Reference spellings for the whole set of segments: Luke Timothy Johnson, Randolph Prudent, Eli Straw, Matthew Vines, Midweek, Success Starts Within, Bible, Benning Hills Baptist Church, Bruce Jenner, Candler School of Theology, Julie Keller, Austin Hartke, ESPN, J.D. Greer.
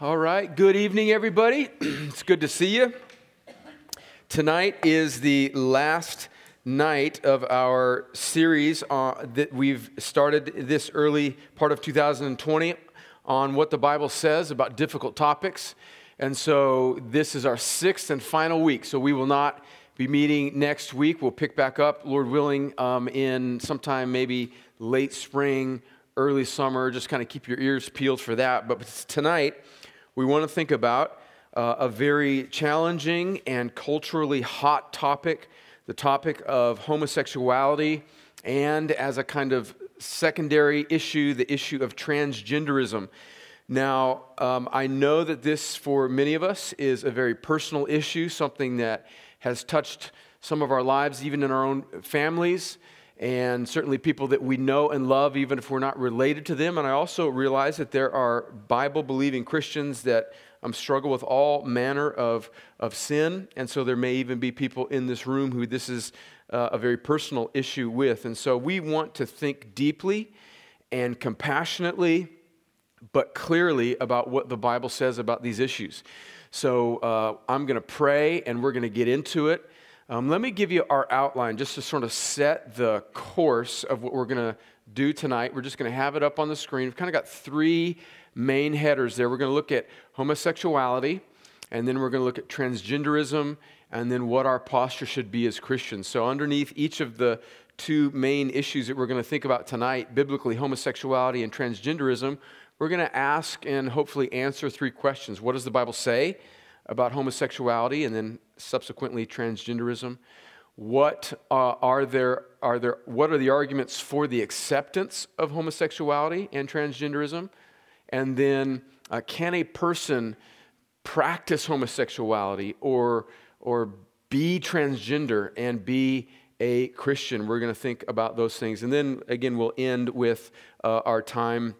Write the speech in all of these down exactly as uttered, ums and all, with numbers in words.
All right, good evening, everybody. It's good to see you. Tonight is the last night of our series uh, that we've started this early part of two thousand twenty on what the Bible says about difficult topics. And so this is our sixth and final week, so we will not be meeting next week. We'll pick back up, Lord willing, um, in sometime maybe late spring, early summer. Just kind of keep your ears peeled for that. But tonight, we want to think about uh, a very challenging and culturally hot topic, the topic of homosexuality, and as a kind of secondary issue, the issue of transgenderism. Now, um, I know that this, for many of us, is a very personal issue, something that has touched some of our lives, even in our own families, and certainly people that we know and love, even if we're not related to them. And I also realize that there are Bible-believing Christians that um, struggle with all manner of, of sin. And so there may even be people in this room who this is uh, a very personal issue with. And so we want to think deeply and compassionately, but clearly about what the Bible says about these issues. So uh, I'm going to pray, and we're going to get into it. Um, let me give you our outline just to sort of set the course of what we're going to do tonight. We're just going to have it up on the screen. We've kind of got three main headers there. We're going to look at homosexuality, and then we're going to look at transgenderism, and then what our posture should be as Christians. So underneath each of the two main issues that we're going to think about tonight, biblically homosexuality and transgenderism, we're going to ask and hopefully answer three questions. What does the Bible say about homosexuality, and then subsequently transgenderism? What uh, are there? Are there? What are the arguments for the acceptance of homosexuality and transgenderism? And then, uh, can a person practice homosexuality or or be transgender and be a Christian? We're going to think about those things, and then again, we'll end with uh, our time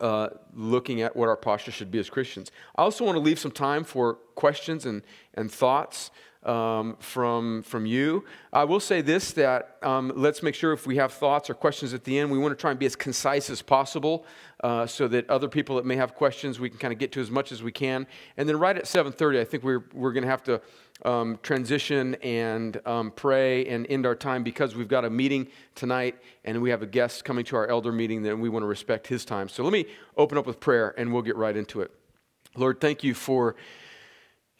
Uh, looking at what our posture should be as Christians. I also want to leave some time for questions and, and thoughts um, from, from you. I will say this, that um, let's make sure if we have thoughts or questions at the end, we want to try and be as concise as possible uh, so that other people that may have questions, we can kind of get to as much as we can. And then right at seven thirty, I think we're, we're going to have to um, transition and um, pray and end our time, because we've got a meeting tonight and we have a guest coming to our elder meeting, that we want to respect his time. So let me open up with prayer and we'll get right into it. Lord, thank you for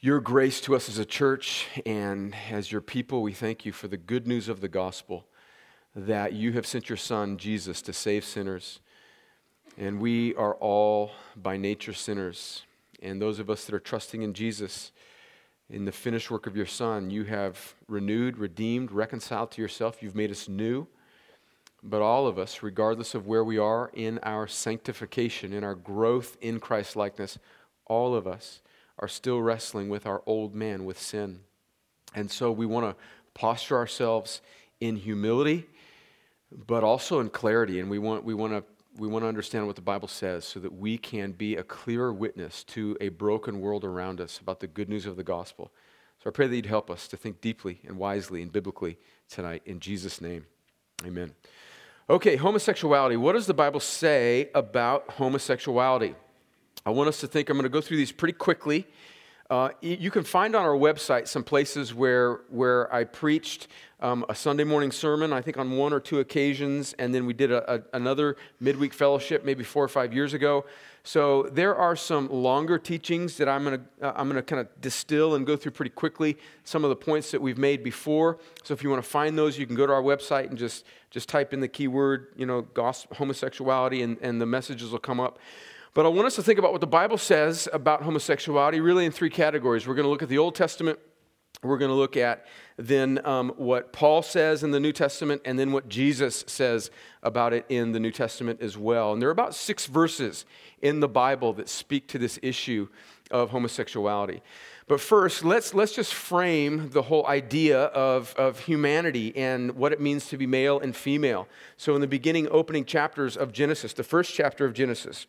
your grace to us as a church and as your people. We thank you for the good news of the gospel, that you have sent your son, Jesus, to save sinners. And we are all by nature sinners. And those of us that are trusting in Jesus, in the finished work of your son, you have renewed, redeemed, reconciled to yourself. You've made us new. But all of us, regardless of where we are in our sanctification, in our growth in Christ likeness, all of us are still wrestling with our old man, with sin. And so we want to posture ourselves in humility, but also in clarity. And we want we want to we want to understand what the Bible says, so that we can be a clearer witness to a broken world around us about the good news of the gospel. So I pray that you'd help us to think deeply and wisely and biblically tonight, in Jesus' name. Amen. Okay, homosexuality. What does the Bible say about homosexuality? I want us to think, I'm going to go through these pretty quickly. Uh, you can find on our website some places where where I preached um, a Sunday morning sermon, I think on one or two occasions, and then we did a, a, another midweek fellowship maybe four or five years ago. So there are some longer teachings that I'm going to uh, I'm going to kind of distill and go through pretty quickly some of the points that we've made before. So if you want to find those, you can go to our website and just just type in the keyword, you know, gospel, homosexuality, and, and the messages will come up. But I want us to think about what the Bible says about homosexuality really in three categories. We're going to look at the Old Testament, we're going to look at then um, what Paul says in the New Testament, and then what Jesus says about it in the New Testament as well. And there are about six verses in the Bible that speak to this issue of homosexuality. But first, let's let's just frame the whole idea of, of humanity and what it means to be male and female. So in the beginning opening chapters of Genesis, the first chapter of Genesis,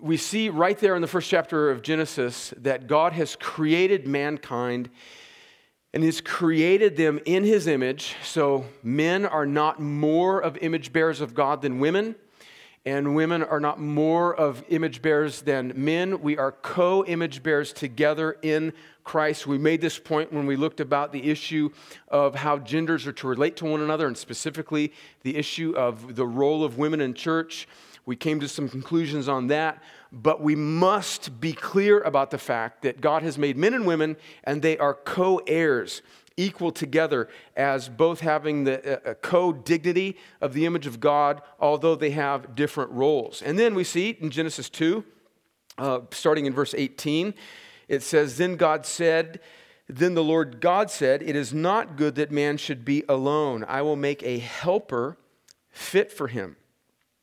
we see right there in the first chapter of Genesis that God has created mankind and has created them in his image. So men are not more of image bearers of God than women, and women are not more of image bearers than men. We are co-image bearers together in Christ. We made this point when we looked about the issue of how genders are to relate to one another, and specifically the issue of the role of women in church. We came to some conclusions on that, but we must be clear about the fact that God has made men and women, and they are co-heirs, equal together, as both having the uh, co-dignity of the image of God, although they have different roles. And then we see in Genesis two, uh, starting in verse eighteen, it says, Then God said, Then the Lord God said, It is not good that man should be alone. I will make a helper fit for him.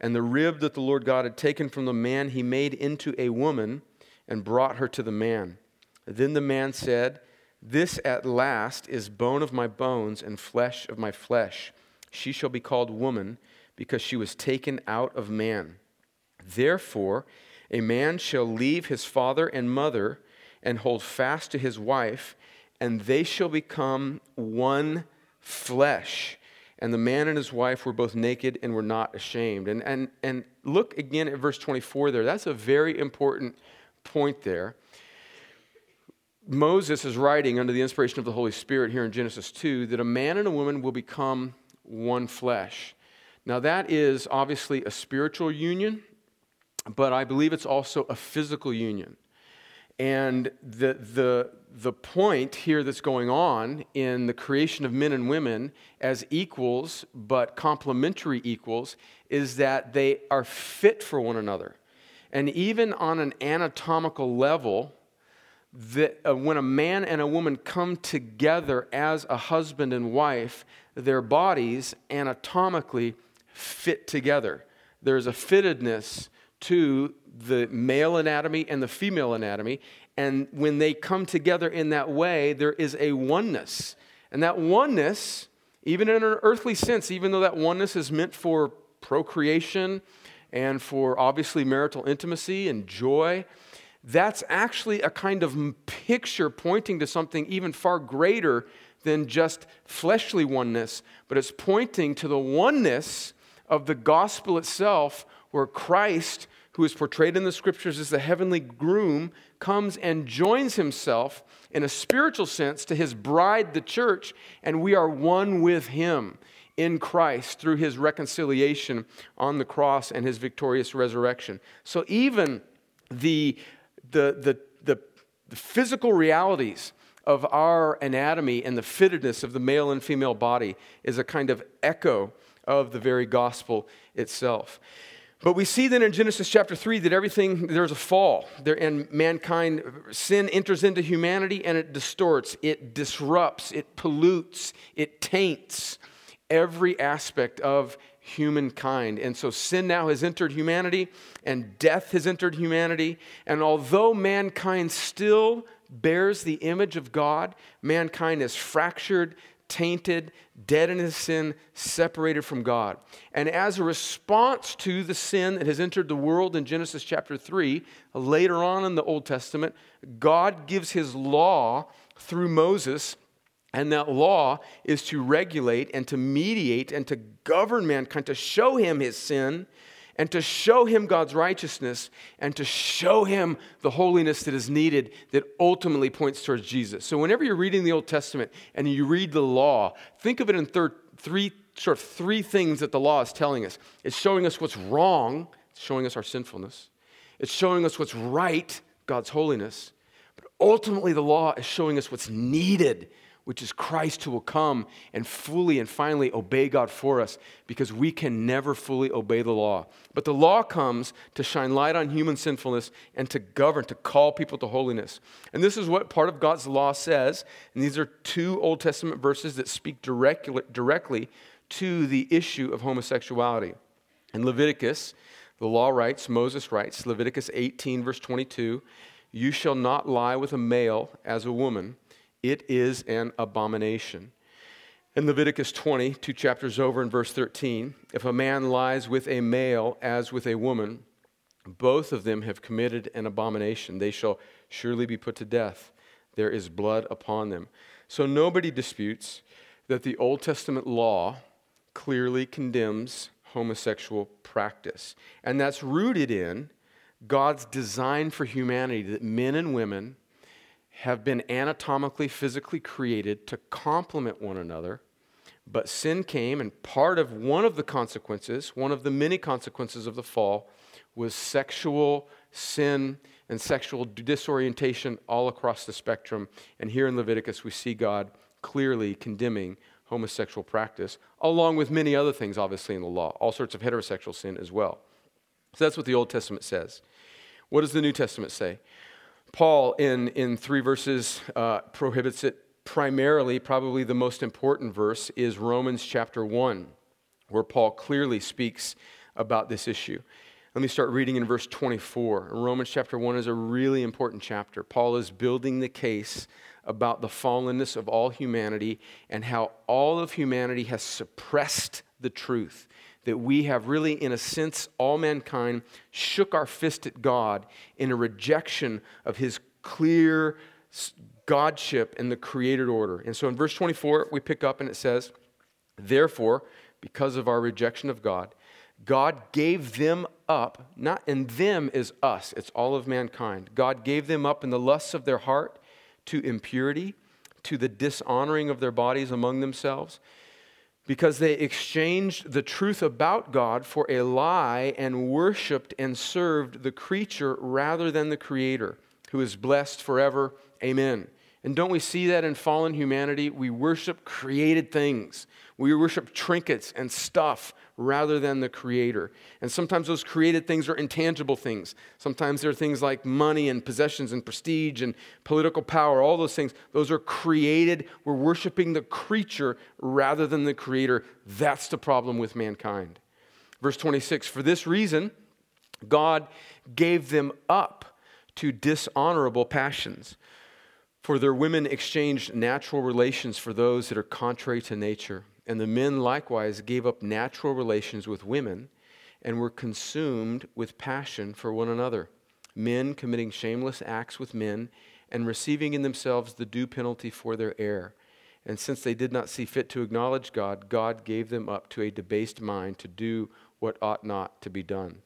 And the rib that the Lord God had taken from the man he made into a woman, and brought her to the man. Then the man said, This at last is bone of my bones and flesh of my flesh. She shall be called woman, because she was taken out of man. Therefore, a man shall leave his father and mother and hold fast to his wife, and they shall become one flesh. And the man and his wife were both naked and were not ashamed. And and and look again at verse twenty-four there. That's a very important point there. Moses is writing under the inspiration of the Holy Spirit here in Genesis two that a man and a woman will become one flesh. Now that is obviously a spiritual union, but I believe it's also a physical union. And the the the point here that's going on in the creation of men and women as equals but complementary equals is that they are fit for one another. And even on an anatomical level, that uh, when a man and a woman come together as a husband and wife, their bodies anatomically fit together. There's a fittedness to the male anatomy and the female anatomy, and when they come together in that way, there is a oneness. And that oneness, even in an earthly sense, even though that oneness is meant for procreation and for obviously marital intimacy and joy, that's actually a kind of picture pointing to something even far greater than just fleshly oneness, but it's pointing to the oneness of the gospel itself, where Christ, who is portrayed in the scriptures as the heavenly groom, comes and joins himself in a spiritual sense to his bride, the church, and we are one with him in Christ through his reconciliation on the cross and his victorious resurrection. So even the The, the the the physical realities of our anatomy and the fittedness of the male and female body is a kind of echo of the very gospel itself. But we see then in Genesis chapter three that everything, there's a fall there, and mankind, sin enters into humanity, and it distorts, it disrupts, it pollutes, it taints every aspect of humankind. And so sin now has entered humanity, and death has entered humanity. And although mankind still bears the image of God, mankind is fractured, tainted, dead in his sin, separated from God. And as a response to the sin that has entered the world in Genesis chapter three, later on in the Old Testament, God gives his law through Moses. And that law is to regulate and to mediate and to govern mankind, to show him his sin and to show him God's righteousness and to show him the holiness that is needed that ultimately points towards Jesus. So whenever you're reading the Old Testament and you read the law, think of it in thir- three sort of three things that the law is telling us. It's showing us what's wrong. It's showing us our sinfulness. It's showing us what's right, God's holiness. But ultimately, the law is showing us what's needed, which is Christ who will come and fully and finally obey God for us, because we can never fully obey the law. But the law comes to shine light on human sinfulness and to govern, to call people to holiness. And this is what part of God's law says. And these are two Old Testament verses that speak directly, directly to the issue of homosexuality. In Leviticus, the law writes, Moses writes, Leviticus eighteen, verse twenty-two, "You shall not lie with a male as a woman. It is an abomination." In Leviticus twenty, two chapters over in verse thirteen, "If a man lies with a male as with a woman, both of them have committed an abomination. They shall surely be put to death. There is blood upon them." So nobody disputes that the Old Testament law clearly condemns homosexual practice. And that's rooted in God's design for humanity, that men and women have been anatomically, physically created to complement one another. But sin came, and part of one of the consequences, one of the many consequences of the fall, was sexual sin and sexual disorientation all across the spectrum. And here in Leviticus, we see God clearly condemning homosexual practice, along with many other things, obviously, in the law, all sorts of heterosexual sin as well. So that's what the Old Testament says. What does the New Testament say? Paul, in, in three verses, uh, prohibits it primarily. Probably the most important verse is Romans chapter one, where Paul clearly speaks about this issue. Let me start reading in verse twenty-four. Romans chapter one is a really important chapter. Paul is building the case about the fallenness of all humanity and how all of humanity has suppressed the truth, that we have really, in a sense, all mankind shook our fist at God in a rejection of his clear Godship and the created order. And so in verse twenty-four, we pick up and it says, "Therefore, because of our rejection of God, God gave them up," not and them is us, it's all of mankind. "God gave them up in the lusts of their heart to impurity, to the dishonoring of their bodies among themselves, because they exchanged the truth about God for a lie and worshiped and served the creature rather than the Creator, who is blessed forever. Amen." And don't we see that in fallen humanity? We worship created things. We worship trinkets and stuff rather than the Creator. And sometimes those created things are intangible things. Sometimes they're things like money and possessions and prestige and political power, all those things. Those are created. We're worshiping the creature rather than the Creator. That's the problem with mankind. Verse twenty-six, "For this reason, God gave them up to dishonorable passions. For their women exchanged natural relations for those that are contrary to nature. And the men likewise gave up natural relations with women and were consumed with passion for one another, men committing shameless acts with men and receiving in themselves the due penalty for their error. And since they did not see fit to acknowledge God, God gave them up to a debased mind to do what ought not to be done."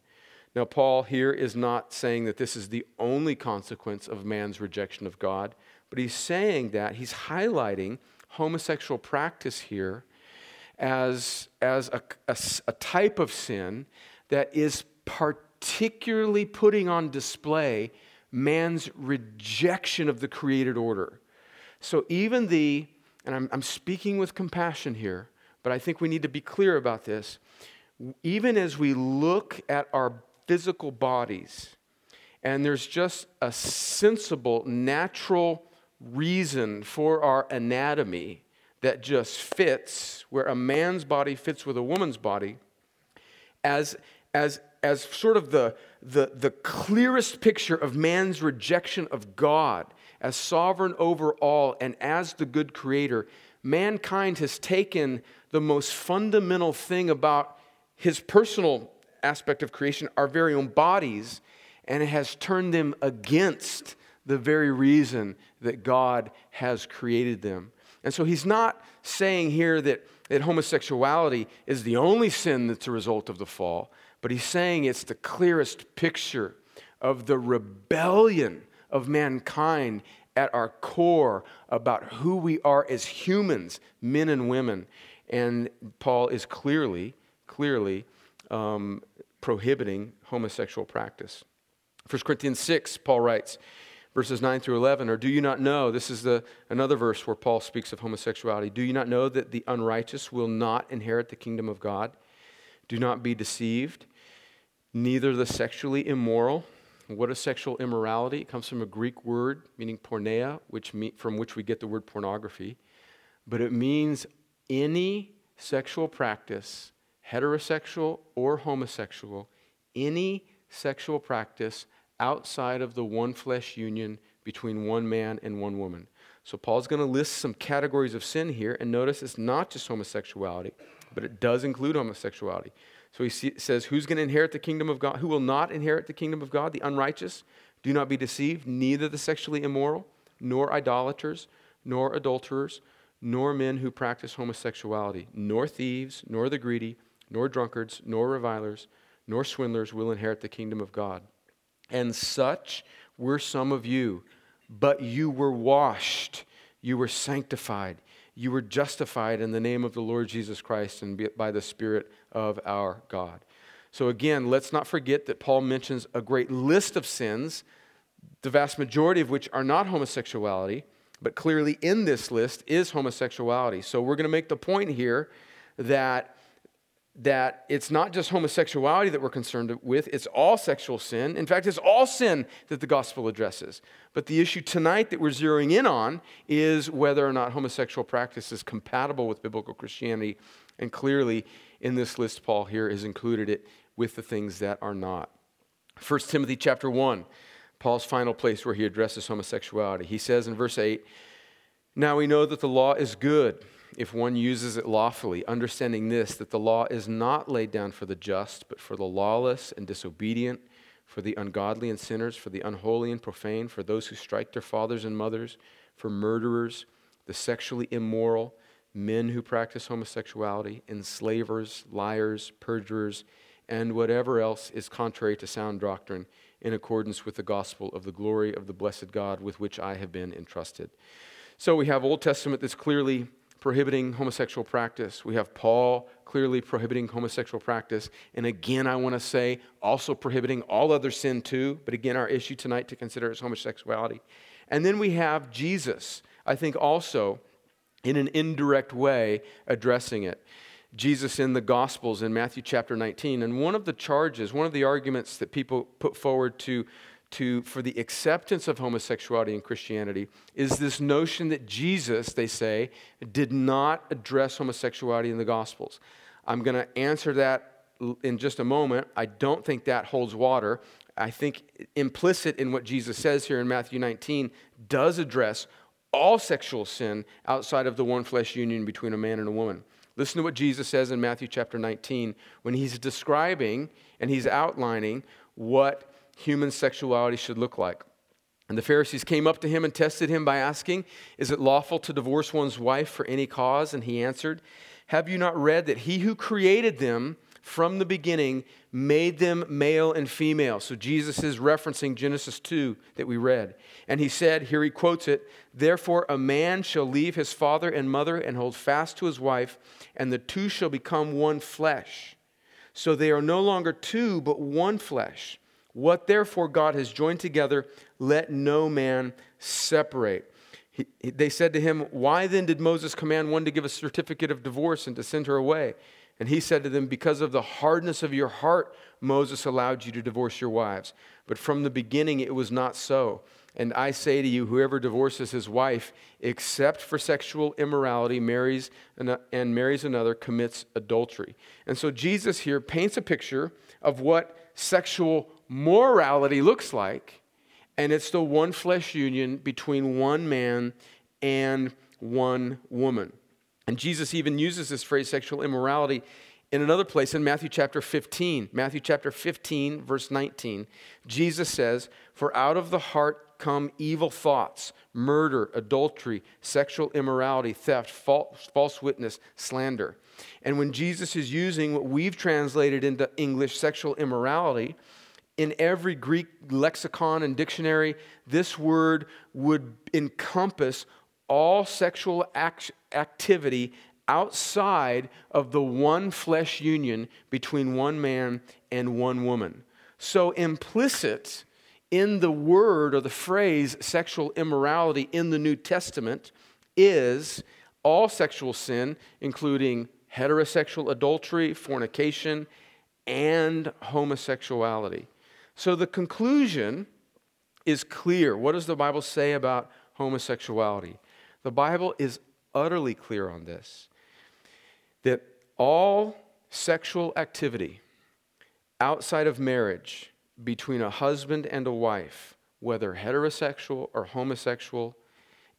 Now, Paul here is not saying that this is the only consequence of man's rejection of God, but he's saying that he's highlighting homosexual practice here as, as a, a, a type of sin that is particularly putting on display man's rejection of the created order. So even the, and I'm, I'm speaking with compassion here, but I think we need to be clear about this. Even as we look at our physical bodies, and there's just a sensible, natural reason for our anatomy that just fits, where a man's body fits with a woman's body, as as as sort of the the the clearest picture of man's rejection of God as sovereign over all and as the good creator, mankind has taken the most fundamental thing about his personal aspect of creation, our very own bodies, and it has turned them against the very reason that God has created them. And so he's not saying here that, that homosexuality is the only sin that's a result of the fall, but he's saying it's the clearest picture of the rebellion of mankind at our core about who we are as humans, men and women. And Paul is clearly, clearly um, prohibiting homosexual practice. First Corinthians six, Paul writes, verses nine through eleven, or do you not know, this is the another verse where Paul speaks of homosexuality, do you not know that the unrighteous will not inherit the kingdom of God? Do not be deceived, neither the sexually immoral. What is sexual immorality? It comes from a Greek word meaning porneia, which mean, from which we get the word pornography. But it means any sexual practice, heterosexual or homosexual, any sexual practice outside of the one flesh union between one man and one woman. So Paul's going to list some categories of sin here, and notice it's not just homosexuality, but it does include homosexuality. So he see, says, who's going to inherit the kingdom of God? Who will not inherit the kingdom of God? The unrighteous. Do not be deceived, neither the sexually immoral, nor idolaters, nor adulterers, nor men who practice homosexuality, nor thieves, nor the greedy, nor drunkards, nor revilers, nor swindlers will inherit the kingdom of God. And such were some of you, but you were washed, you were sanctified, you were justified in the name of the Lord Jesus Christ and by the Spirit of our God. So again, let's not forget that Paul mentions a great list of sins, the vast majority of which are not homosexuality, but clearly in this list is homosexuality. So we're going to make the point here that that it's not just homosexuality that we're concerned with, it's all sexual sin. In fact, it's all sin that the gospel addresses. But the issue tonight that we're zeroing in on is whether or not homosexual practice is compatible with biblical Christianity. And clearly, in this list, Paul here has included it with the things that are not. First Timothy chapter one, Paul's final place where he addresses homosexuality. He says in verse eight, now we know that the law is good, if one uses it lawfully, understanding this, that the law is not laid down for the just, but for the lawless and disobedient, for the ungodly and sinners, for the unholy and profane, for those who strike their fathers and mothers, for murderers, the sexually immoral, men who practice homosexuality, enslavers, liars, perjurers, and whatever else is contrary to sound doctrine, in accordance with the gospel of the glory of the blessed God with which I have been entrusted. So we have Old Testament that's clearly prohibiting homosexual practice. We have Paul clearly prohibiting homosexual practice. And again, I want to say also prohibiting all other sin too. But again, our issue tonight to consider is homosexuality. And then we have Jesus, I think also in an indirect way addressing it. Jesus in the Gospels in Matthew chapter nineteen. And one of the charges, one of the arguments that people put forward to To, for the acceptance of homosexuality in Christianity is this notion that Jesus, they say, did not address homosexuality in the Gospels. I'm going to answer that in just a moment. I don't think that holds water. I think implicit in what Jesus says here in Matthew nineteen does address all sexual sin outside of the one flesh union between a man and a woman. Listen to what Jesus says in Matthew chapter nineteen when he's describing and he's outlining what human sexuality should look like. And the Pharisees came up to him and tested him by asking, is it lawful to divorce one's wife for any cause? And he answered, have you not read that he who created them from the beginning made them male and female? So Jesus is referencing Genesis two that we read. And he said, here he quotes it, therefore a man shall leave his father and mother and hold fast to his wife, and the two shall become one flesh. So they are no longer two, but one flesh. What therefore God has joined together, let no man separate. He, they said to him, why then did Moses command one to give a certificate of divorce and to send her away? And he said to them, because of the hardness of your heart, Moses allowed you to divorce your wives. But from the beginning it was not so. And I say to you, whoever divorces his wife, except for sexual immorality, marries an, and marries another, commits adultery. And so Jesus here paints a picture of what sexual morality looks like, and it's the one flesh union between one man and one woman. And Jesus even uses this phrase sexual immorality in another place in Matthew chapter fifteen. Matthew chapter fifteen, verse nineteen, Jesus says, for out of the heart come evil thoughts, murder, adultery, sexual immorality, theft, false, false witness, slander. And when Jesus is using what we've translated into English sexual immorality, in every Greek lexicon and dictionary, this word would encompass all sexual act- activity outside of the one flesh union between one man and one woman. So implicit in the word or the phrase sexual immorality in the New Testament is all sexual sin, including heterosexual adultery, fornication, and homosexuality. So the conclusion is clear. What does the Bible say about homosexuality? The Bible is utterly clear on this, that all sexual activity outside of marriage between a husband and a wife, whether heterosexual or homosexual,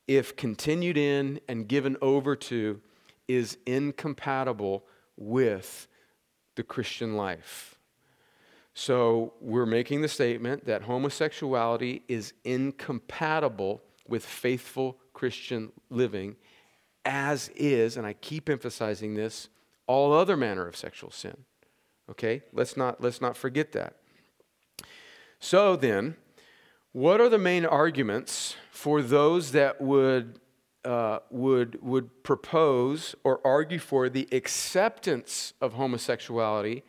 if continued in and given over to, is incompatible with the Christian life. So we're making the statement that homosexuality is incompatible with faithful Christian living, as is, and I keep emphasizing this, all other manner of sexual sin. Okay? Let's not, let's not forget that. So then, what are the main arguments for those that would uh, would would propose or argue for the acceptance of homosexuality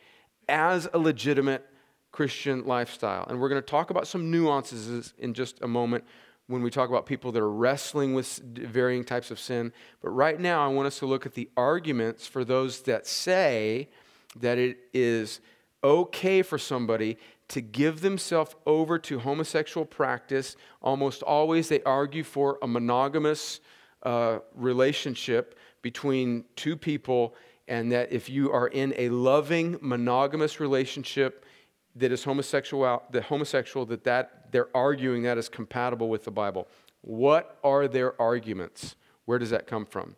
as a legitimate Christian lifestyle? And we're going to talk about some nuances in just a moment when we talk about people that are wrestling with varying types of sin. But right now, I want us to look at the arguments for those that say that it is okay for somebody to give themselves over to homosexual practice. Almost always they argue for a monogamous uh, relationship between two people, and that if you are in a loving, monogamous relationship that is homosexual, the homosexual, that, that they're arguing that is compatible with the Bible. What are their arguments? Where does that come from?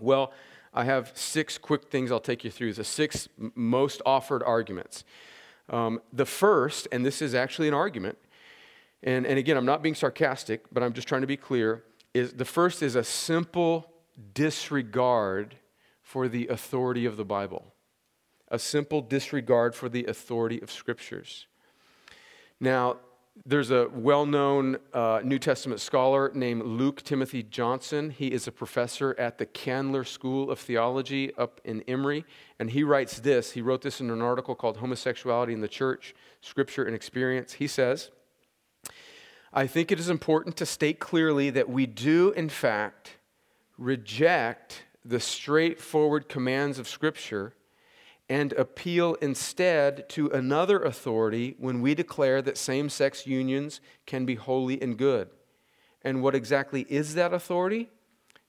Well, I have six quick things I'll take you through, the six most offered arguments. Um, the first, and this is actually an argument, and, and again, I'm not being sarcastic, but I'm just trying to be clear, is the first is a simple disregard for the authority of the Bible. A simple disregard for the authority of Scriptures. Now, there's a well-known uh, New Testament scholar named Luke Timothy Johnson. He is a professor at the Candler School of Theology up in Emory, and he writes this. He wrote this in an article called Homosexuality in the Church, Scripture and Experience. He says, "I think it is important to state clearly that we do, in fact, reject the straightforward commands of Scripture and appeal instead to another authority when we declare that same-sex unions can be holy and good. And what exactly is that authority?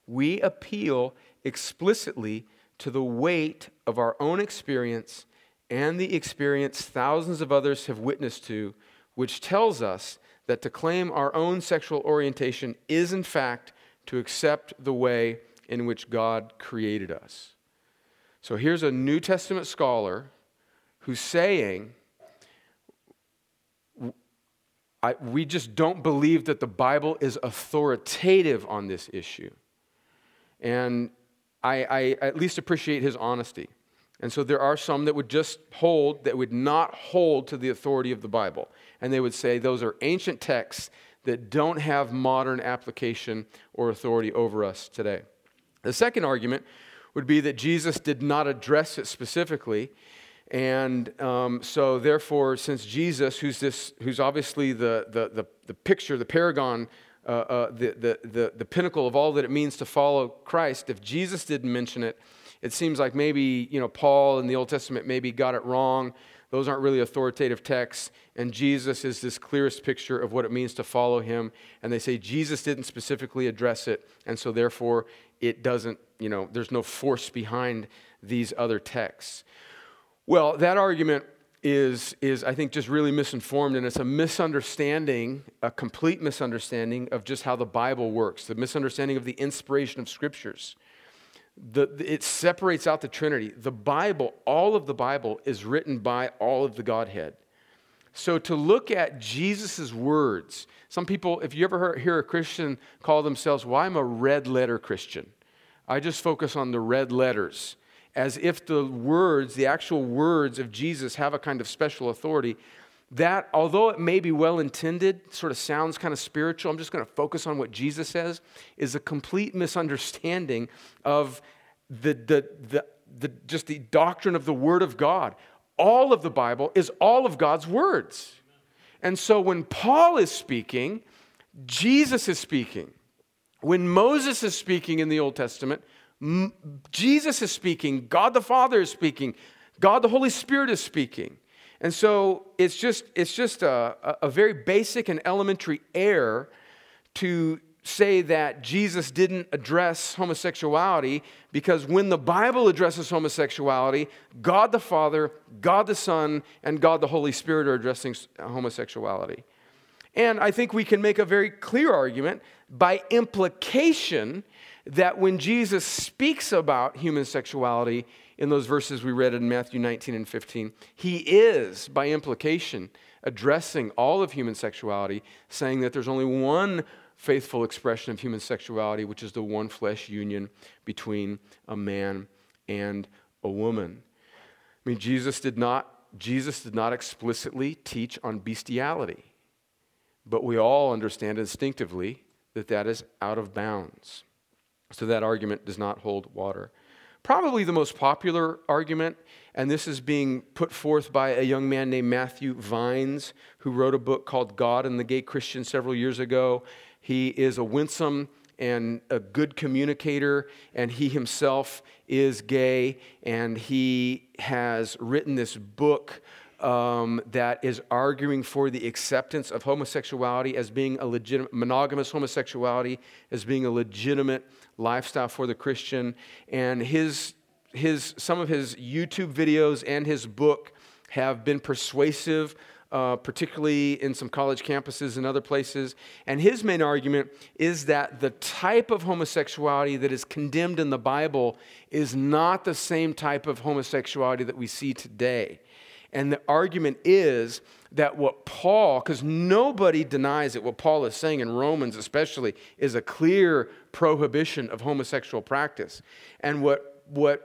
We appeal explicitly to the weight of our own experience and the experience thousands of others have witnessed to, which tells us that to claim our own sexual orientation is in fact to accept the way in which God created us." So here's a New Testament scholar who's saying, I, we just don't believe that the Bible is authoritative on this issue. And I, I at least appreciate his honesty. And so there are some that would just hold, that would not hold to the authority of the Bible. And they would say those are ancient texts that don't have modern application or authority over us today. The second argument would be that Jesus did not address it specifically, and um, so therefore, since Jesus, who's this, who's obviously the the the, the picture, the paragon, uh, uh, the, the the the pinnacle of all that it means to follow Christ, if Jesus didn't mention it, it seems like maybe you know Paul in the Old Testament maybe got it wrong. Those aren't really authoritative texts, and Jesus is this clearest picture of what it means to follow him. And they say Jesus didn't specifically address it, and so therefore it doesn't, you know, there's no force behind these other texts. Well, that argument is, is I think, just really misinformed, and it's a misunderstanding, a complete misunderstanding of just how the Bible works, the misunderstanding of the inspiration of Scriptures. The, it separates out the Trinity. The Bible, all of the Bible, is written by all of the Godhead. So to look at Jesus' words, some people, if you ever hear a Christian call themselves, well, I'm a red letter Christian. I just focus on the red letters, as if the words, the actual words of Jesus have a kind of special authority. That, although it may be well-intended, sort of sounds kind of spiritual, I'm just going to focus on what Jesus says, is a complete misunderstanding of the the the, the just the doctrine of the Word of God. All of the Bible is all of God's words. And so when Paul is speaking, Jesus is speaking. When Moses is speaking in the Old Testament, M- Jesus is speaking. God the Father is speaking. God the Holy Spirit is speaking. And so it's just it's just a, a very basic and elementary error to say that Jesus didn't address homosexuality, because when the Bible addresses homosexuality, God the Father, God the Son, and God the Holy Spirit are addressing homosexuality. And I think we can make a very clear argument by implication that when Jesus speaks about human sexuality in those verses we read in Matthew nineteen and fifteen, he is, by implication, addressing all of human sexuality, saying that there's only one faithful expression of human sexuality, which is the one flesh union between a man and a woman. I mean, Jesus did not, Jesus did not explicitly teach on bestiality, but we all understand instinctively that that is out of bounds. So that argument does not hold water. Probably the most popular argument, and this is being put forth by a young man named Matthew Vines, who wrote a book called God and the Gay Christian several years ago. He is a winsome and a good communicator, and he himself is gay, and he has written this book Um, that is arguing for the acceptance of homosexuality as being a legitimate, monogamous homosexuality as being a legitimate lifestyle for the Christian. And his his some of his YouTube videos and his book have been persuasive, uh, particularly in some college campuses and other places. And his main argument is that the type of homosexuality that is condemned in the Bible is not the same type of homosexuality that we see today. And the argument is that what Paul, because nobody denies it, what Paul is saying in Romans especially, is a clear prohibition of homosexual practice. And what, what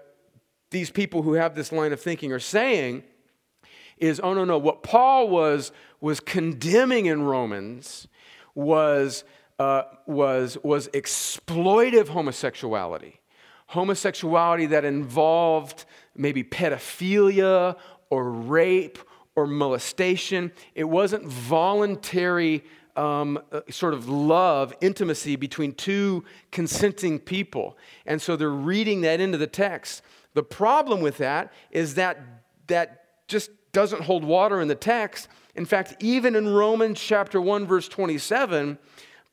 these people who have this line of thinking are saying is, oh, no, no, what Paul was was condemning in Romans was, uh, was, was exploitive homosexuality. Homosexuality that involved maybe pedophilia or rape, or molestation. It wasn't voluntary um, sort of love, intimacy between two consenting people. And so they're reading that into the text. The problem with that is that that just doesn't hold water in the text. In fact, even in Romans chapter one, verse twenty-seven,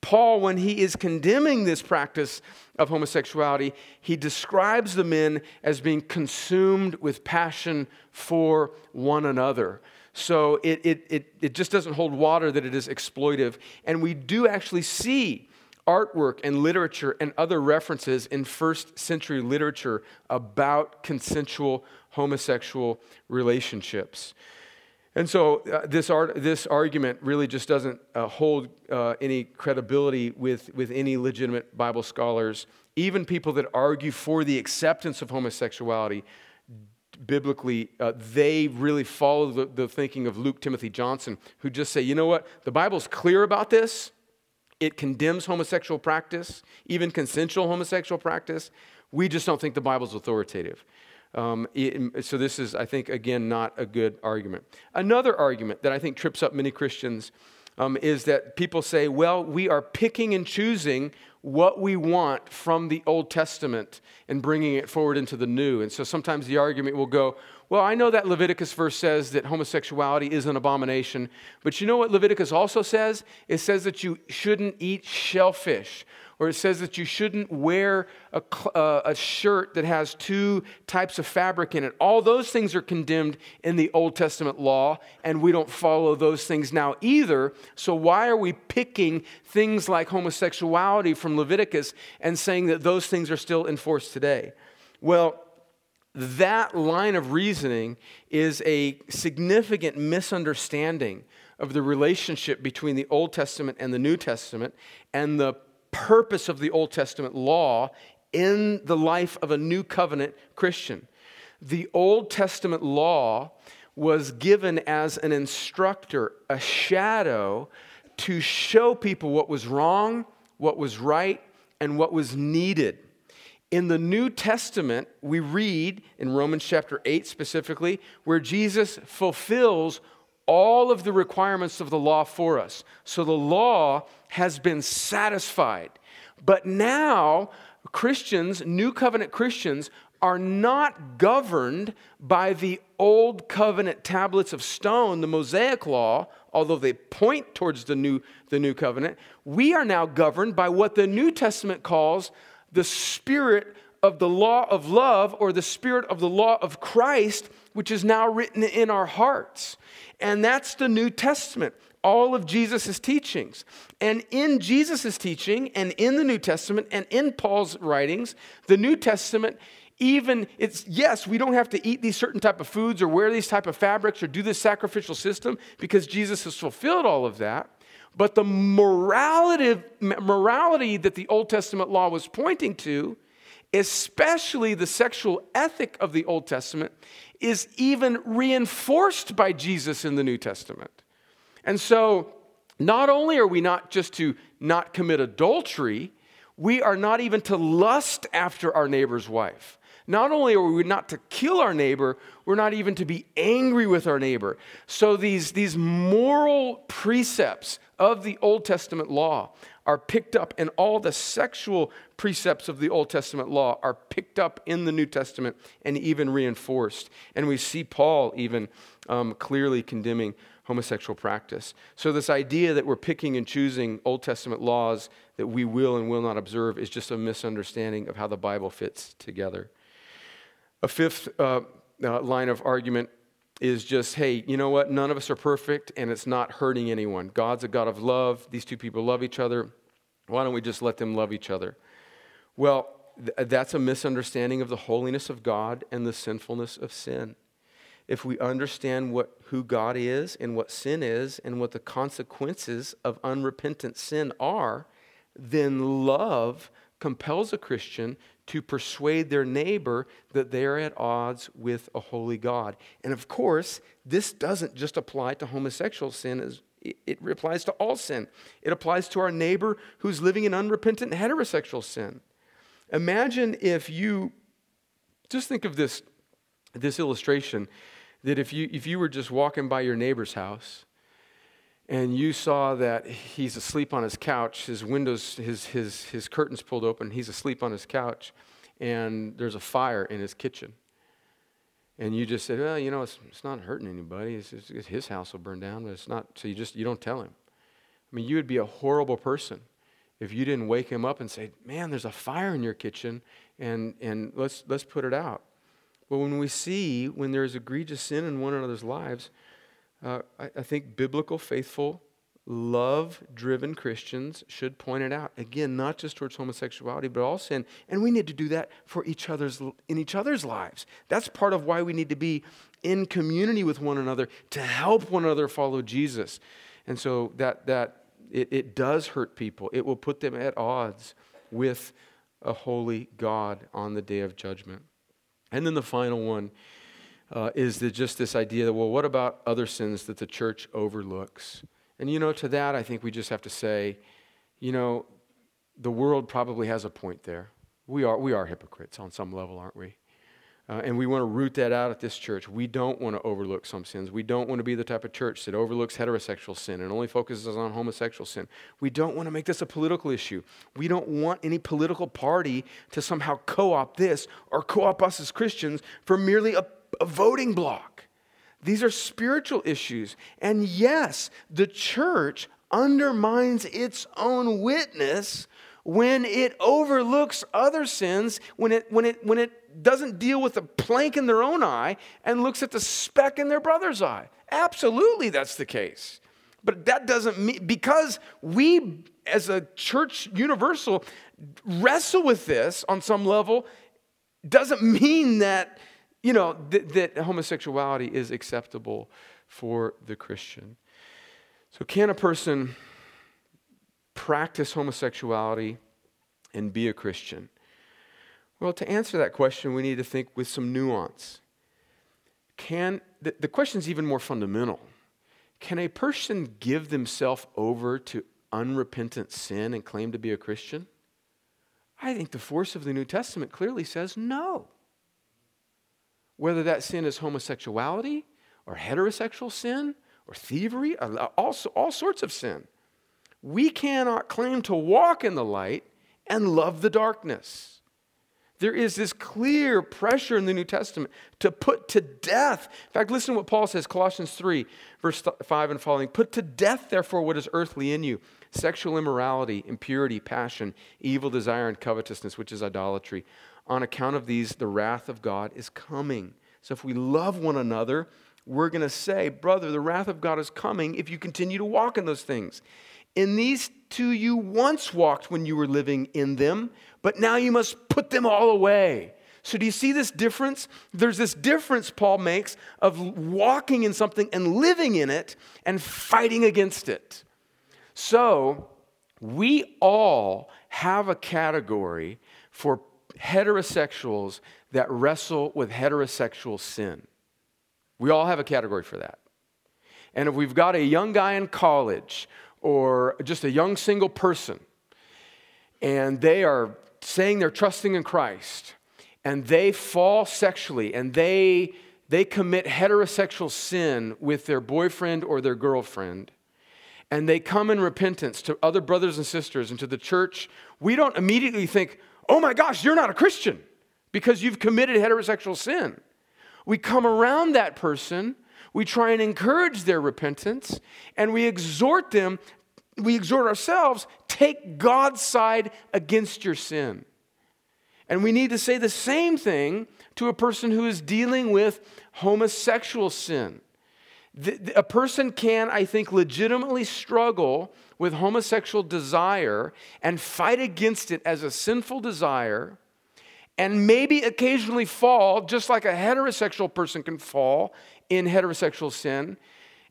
Paul, when he is condemning this practice of homosexuality, he describes the men as being consumed with passion for one another. So it it it, it just doesn't hold water that it is exploitive. And we do actually see artwork and literature and other references in first century literature about consensual homosexual relationships. And so uh, this art, this argument really just doesn't uh, hold uh, any credibility with, with any legitimate Bible scholars. Even people that argue for the acceptance of homosexuality, biblically, uh, they really follow the, the thinking of Luke Timothy Johnson, who just say, you know what, the Bible's clear about this. It condemns homosexual practice, even consensual homosexual practice. We just don't think the Bible's authoritative. Um, it, so this is, I think, again, not a good argument. Another argument that I think trips up many Christians um, is that people say, well, we are picking and choosing what we want from the Old Testament and bringing it forward into the New. And so sometimes the argument will go, well, I know that Leviticus verse says that homosexuality is an abomination, but you know what Leviticus also says? It says that you shouldn't eat shellfish. Or it says that you shouldn't wear a, uh, a shirt that has two types of fabric in it. All those things are condemned in the Old Testament law, and we don't follow those things now either. So why are we picking things like homosexuality from Leviticus and saying that those things are still in force today? Well, that line of reasoning is a significant misunderstanding of the relationship between the Old Testament and the New Testament, and the purpose of the Old Testament law in the life of a new covenant Christian. The Old Testament law was given as an instructor, a shadow to show people what was wrong, what was right, and what was needed. In the New Testament, we read in Romans chapter eight specifically, where Jesus fulfills all of the requirements of the law for us. So the law has been satisfied. But now Christians, New Covenant Christians, are not governed by the Old Covenant tablets of stone, the Mosaic Law, although they point towards the new, the new covenant. We are now governed by what the New Testament calls the spirit of the law of love, or the spirit of the law of Christ, which is now written in our hearts. And that's the New Testament, all of Jesus' teachings. And in Jesus' teaching, and in the New Testament, and in Paul's writings, the New Testament, even, it's, yes, we don't have to eat these certain type of foods or wear these type of fabrics or do this sacrificial system because Jesus has fulfilled all of that. But the morality, morality that the Old Testament law was pointing to, especially the sexual ethic of the Old Testament, is even reinforced by Jesus in the New Testament. And so not only are we not just to not commit adultery, we are not even to lust after our neighbor's wife. Not only are we not to kill our neighbor, we're not even to be angry with our neighbor. So these, these moral precepts of the Old Testament law are picked up, and all the sexual precepts of the Old Testament law are picked up in the New Testament and even reinforced. And we see Paul even um, clearly condemning homosexual practice. So this idea that we're picking and choosing Old Testament laws that we will and will not observe is just a misunderstanding of how the Bible fits together. A fifth uh, uh, line of argument is just, hey, you know what? None of us are perfect, and it's not hurting anyone. God's a God of love. These two people love each other. Why don't we just let them love each other? Well, th- that's a misunderstanding of the holiness of God and the sinfulness of sin. If we understand what who God is and what sin is and what the consequences of unrepentant sin are, then love compels a Christian to persuade their neighbor that they are at odds with a holy God. And of course, this doesn't just apply to homosexual sin. It applies to all sin. It applies to our neighbor who's living in unrepentant heterosexual sin. Imagine if you, just think of this, this illustration, that if you if you were just walking by your neighbor's house and you saw that he's asleep on his couch, his windows, his his his curtains pulled open, he's asleep on his couch, and there's a fire in his kitchen. And you just said, well, you know, it's it's not hurting anybody. It's, it's, his house will burn down, but it's not. So you just, you don't tell him. I mean, you would be a horrible person if you didn't wake him up and say, man, there's a fire in your kitchen, and and let's let's put it out. But when we see, when there is egregious sin in one another's lives, Uh, I, I think biblical, faithful, love-driven Christians should point it out. Again, not just towards homosexuality, but all sin. And we need to do that for each other's in each other's lives. That's part of why we need to be in community with one another to help one another follow Jesus. And so that that it, it does hurt people. It will put them at odds with a holy God on the day of judgment. And then the final one. Uh, is the, just this idea that, well, what about other sins that the church overlooks? And, you know, to that, I think we just have to say, you know, the world probably has a point there. We are we are hypocrites on some level, aren't we? Uh, and we want to root that out at this church. We don't want to overlook some sins. We don't want to be the type of church that overlooks heterosexual sin and only focuses on homosexual sin. We don't want to make this a political issue. We don't want any political party to somehow co-opt this or co-opt us as Christians for merely a a voting block. These are spiritual issues. And yes, the church undermines its own witness when it overlooks other sins, when it when it when it doesn't deal with the plank in their own eye and looks at the speck in their brother's eye. Absolutely, that's the case. But that doesn't mean, because we as a church universal wrestle with this on some level, doesn't mean that You know, th- that homosexuality is acceptable for the Christian. So can a person practice homosexuality and be a Christian? Well, to answer that question, we need to think with some nuance. Can th- the question's even more fundamental. Can a person give themselves over to unrepentant sin and claim to be a Christian? I think the force of the New Testament clearly says no. Whether that sin is homosexuality or heterosexual sin or thievery, or all, all sorts of sin. We cannot claim to walk in the light and love the darkness. There is this clear pressure in the New Testament to put to death. In fact, listen to what Paul says, Colossians three, verse five and following. Put to death, therefore, what is earthly in you, sexual immorality, impurity, passion, evil desire, and covetousness, which is idolatry. On account of these, the wrath of God is coming. So if we love one another, we're going to say, brother, the wrath of God is coming if you continue to walk in those things. In these two you once walked when you were living in them, but now you must put them all away. So do you see this difference? There's this difference Paul makes of walking in something and living in it and fighting against it. So we all have a category for heterosexuals that wrestle with heterosexual sin. We all have a category for that. And if we've got a young guy in college or just a young single person, and they are saying they're trusting in Christ, and they fall sexually, and they they commit heterosexual sin with their boyfriend or their girlfriend, and they come in repentance to other brothers and sisters and to the church, we don't immediately think, oh my gosh, you're not a Christian because you've committed heterosexual sin. We come around that person, we try and encourage their repentance, and we exhort them, we exhort ourselves, take God's side against your sin. And we need to say the same thing to a person who is dealing with homosexual sin. The, the, a person can, I think, legitimately struggle with homosexual desire and fight against it as a sinful desire, and maybe occasionally fall, just like a heterosexual person can fall in heterosexual sin,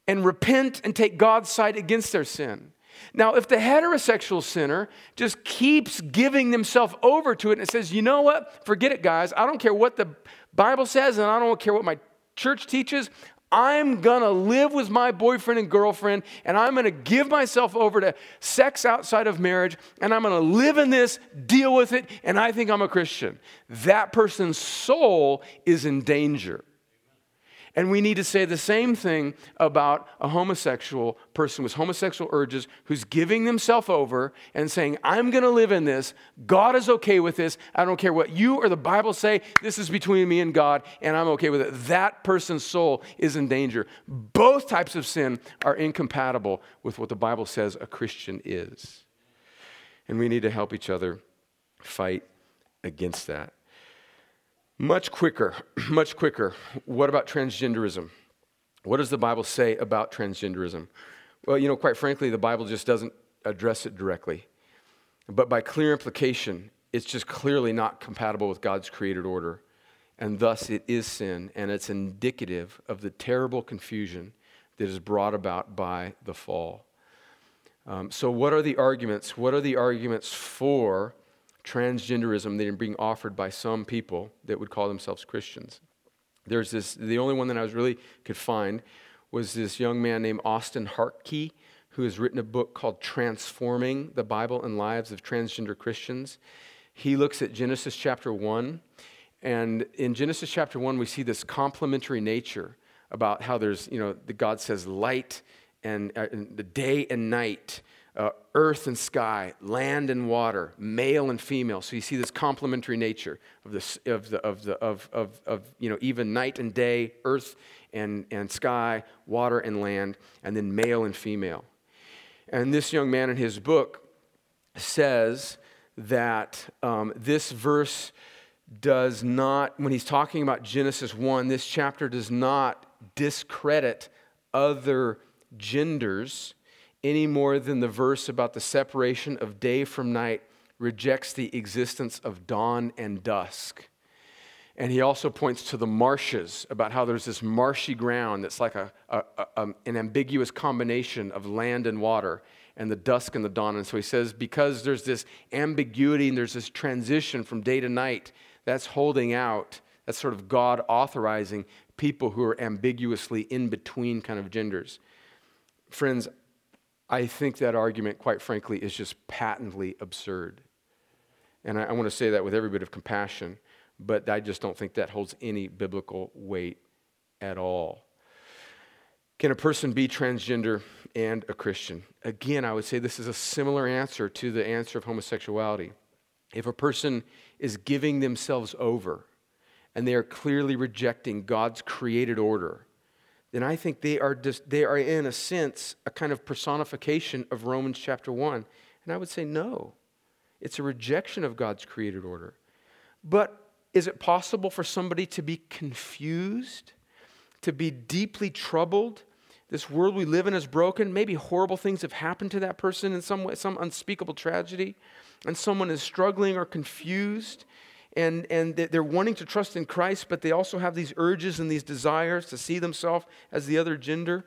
and repent and take God's side against their sin. Now, if the heterosexual sinner just keeps giving themselves over to it and says, you know what, forget it, guys. I don't care what the Bible says, and I don't care what my church teaches. I'm going to live with my boyfriend and girlfriend, and I'm going to give myself over to sex outside of marriage, and I'm going to live in this, deal with it, and I think I'm a Christian. That person's soul is in danger. And we need to say the same thing about a homosexual person with homosexual urges who's giving themselves over and saying, I'm going to live in this. God is okay with this. I don't care what you or the Bible say. This is between me and God, and I'm okay with it. That person's soul is in danger. Both types of sin are incompatible with what the Bible says a Christian is. And we need to help each other fight against that. Much quicker, much quicker. What about transgenderism? What does the Bible say about transgenderism? Well, you know, quite frankly, the Bible just doesn't address it directly. But by clear implication, it's just clearly not compatible with God's created order. And thus it is sin, and it's indicative of the terrible confusion that is brought about by the fall. Um, so what are the arguments? What are the arguments for transgenderism that are being offered by some people that would call themselves Christians? There's this, the only one that I was really could find was this young man named Austin Hartke, who has written a book called Transforming the Bible and Lives of Transgender Christians. He looks at Genesis chapter one, and in Genesis chapter one, we see this complementary nature about how there's, you know, the God says light and, uh, and the day and night, Uh, earth and sky, land and water, male and female. So you see this complementary nature of this, of the, of the, of, of, of, you know, even night and day, earth and, and sky, water and land, and then male and female. And this young man in his book says that um, this verse does not, when he's talking about Genesis one, this chapter does not discredit other genders any more than the verse about the separation of day from night rejects the existence of dawn and dusk. And he also points to the marshes, about how there's this marshy ground that's like a, a, a an ambiguous combination of land and water, and the dusk and the dawn. And so he says, because there's this ambiguity and there's this transition from day to night, that's holding out, that's sort of God authorizing people who are ambiguously in between kind of genders. Friends, I think that argument, quite frankly, is just patently absurd. And I, I want to say that with every bit of compassion, but I just don't think that holds any biblical weight at all. Can a person be transgender and a Christian? Again, I would say this is a similar answer to the answer of homosexuality. If a person is giving themselves over and they are clearly rejecting God's created order, then I think they are just, they are in a sense a kind of personification of Romans chapter one. And I would say no. It's a rejection of God's created order. But is it possible for somebody to be confused, to be deeply troubled? This world we live in is broken. Maybe horrible things have happened to that person in some way, some unspeakable tragedy, and someone is struggling or confused, and, and they're wanting to trust in Christ, but they also have these urges and these desires to see themselves as the other gender.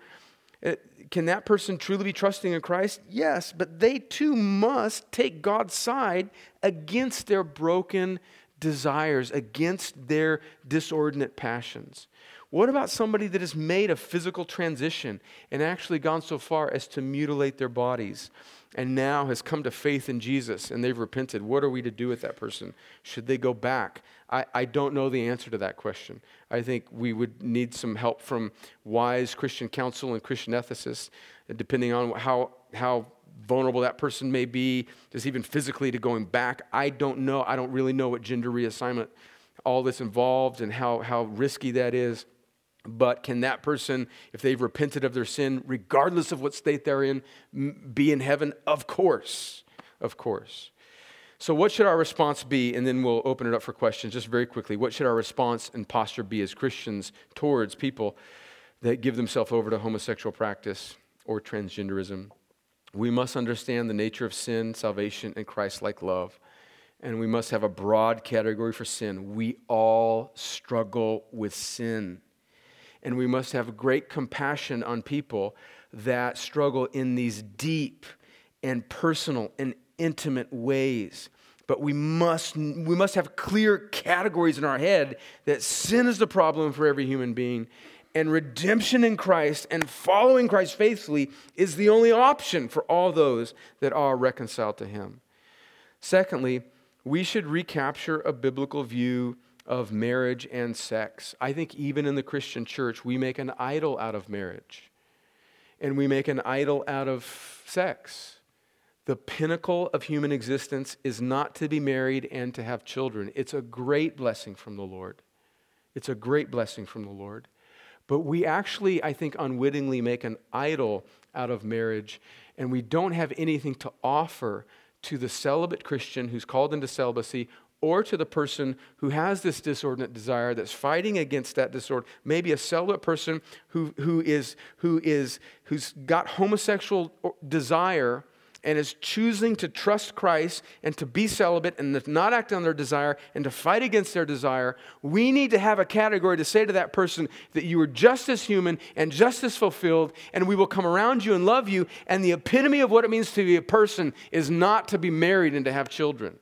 Can that person truly be trusting in Christ? Yes, but they too must take God's side against their broken desires, against their disordinate passions. What about somebody that has made a physical transition and actually gone so far as to mutilate their bodies and now has come to faith in Jesus and they've repented? What are we to do with that person? Should they go back? I, I don't know the answer to that question. I think we would need some help from wise Christian counsel and Christian ethicists, depending on how how vulnerable that person may be, just even physically to going back. I don't know. I don't really know what gender reassignment, all this involved and how, how risky that is. But can that person, if they've repented of their sin, regardless of what state they're in, be in heaven? Of course. Of course. So what should our response be? And then we'll open it up for questions just very quickly. What should our response and posture be as Christians towards people that give themselves over to homosexual practice or transgenderism? We must understand the nature of sin, salvation, and Christ-like love. And we must have a broad category for sin. We all struggle with sin. And we must have great compassion on people that struggle in these deep and personal and intimate ways. But we must we must have clear categories in our head that sin is the problem for every human being, and redemption in Christ and following Christ faithfully is the only option for all those that are reconciled to Him. Secondly, we should recapture a biblical view of marriage and sex. I think even in the Christian church, we make an idol out of marriage. And we make an idol out of sex. The pinnacle of human existence is not to be married and to have children. It's a great blessing from the Lord. It's a great blessing from the Lord. But we actually, I think, unwittingly make an idol out of marriage, and we don't have anything to offer to the celibate Christian who's called into celibacy, or to the person who has this disordinate desire that's fighting against that disorder, maybe a celibate person who who is who is who's got homosexual desire and is choosing to trust Christ and to be celibate and to not act on their desire and to fight against their desire. We need to have a category to say to that person that you are just as human and just as fulfilled, and we will come around you and love you. And the epitome of what it means to be a person is not to be married and to have children.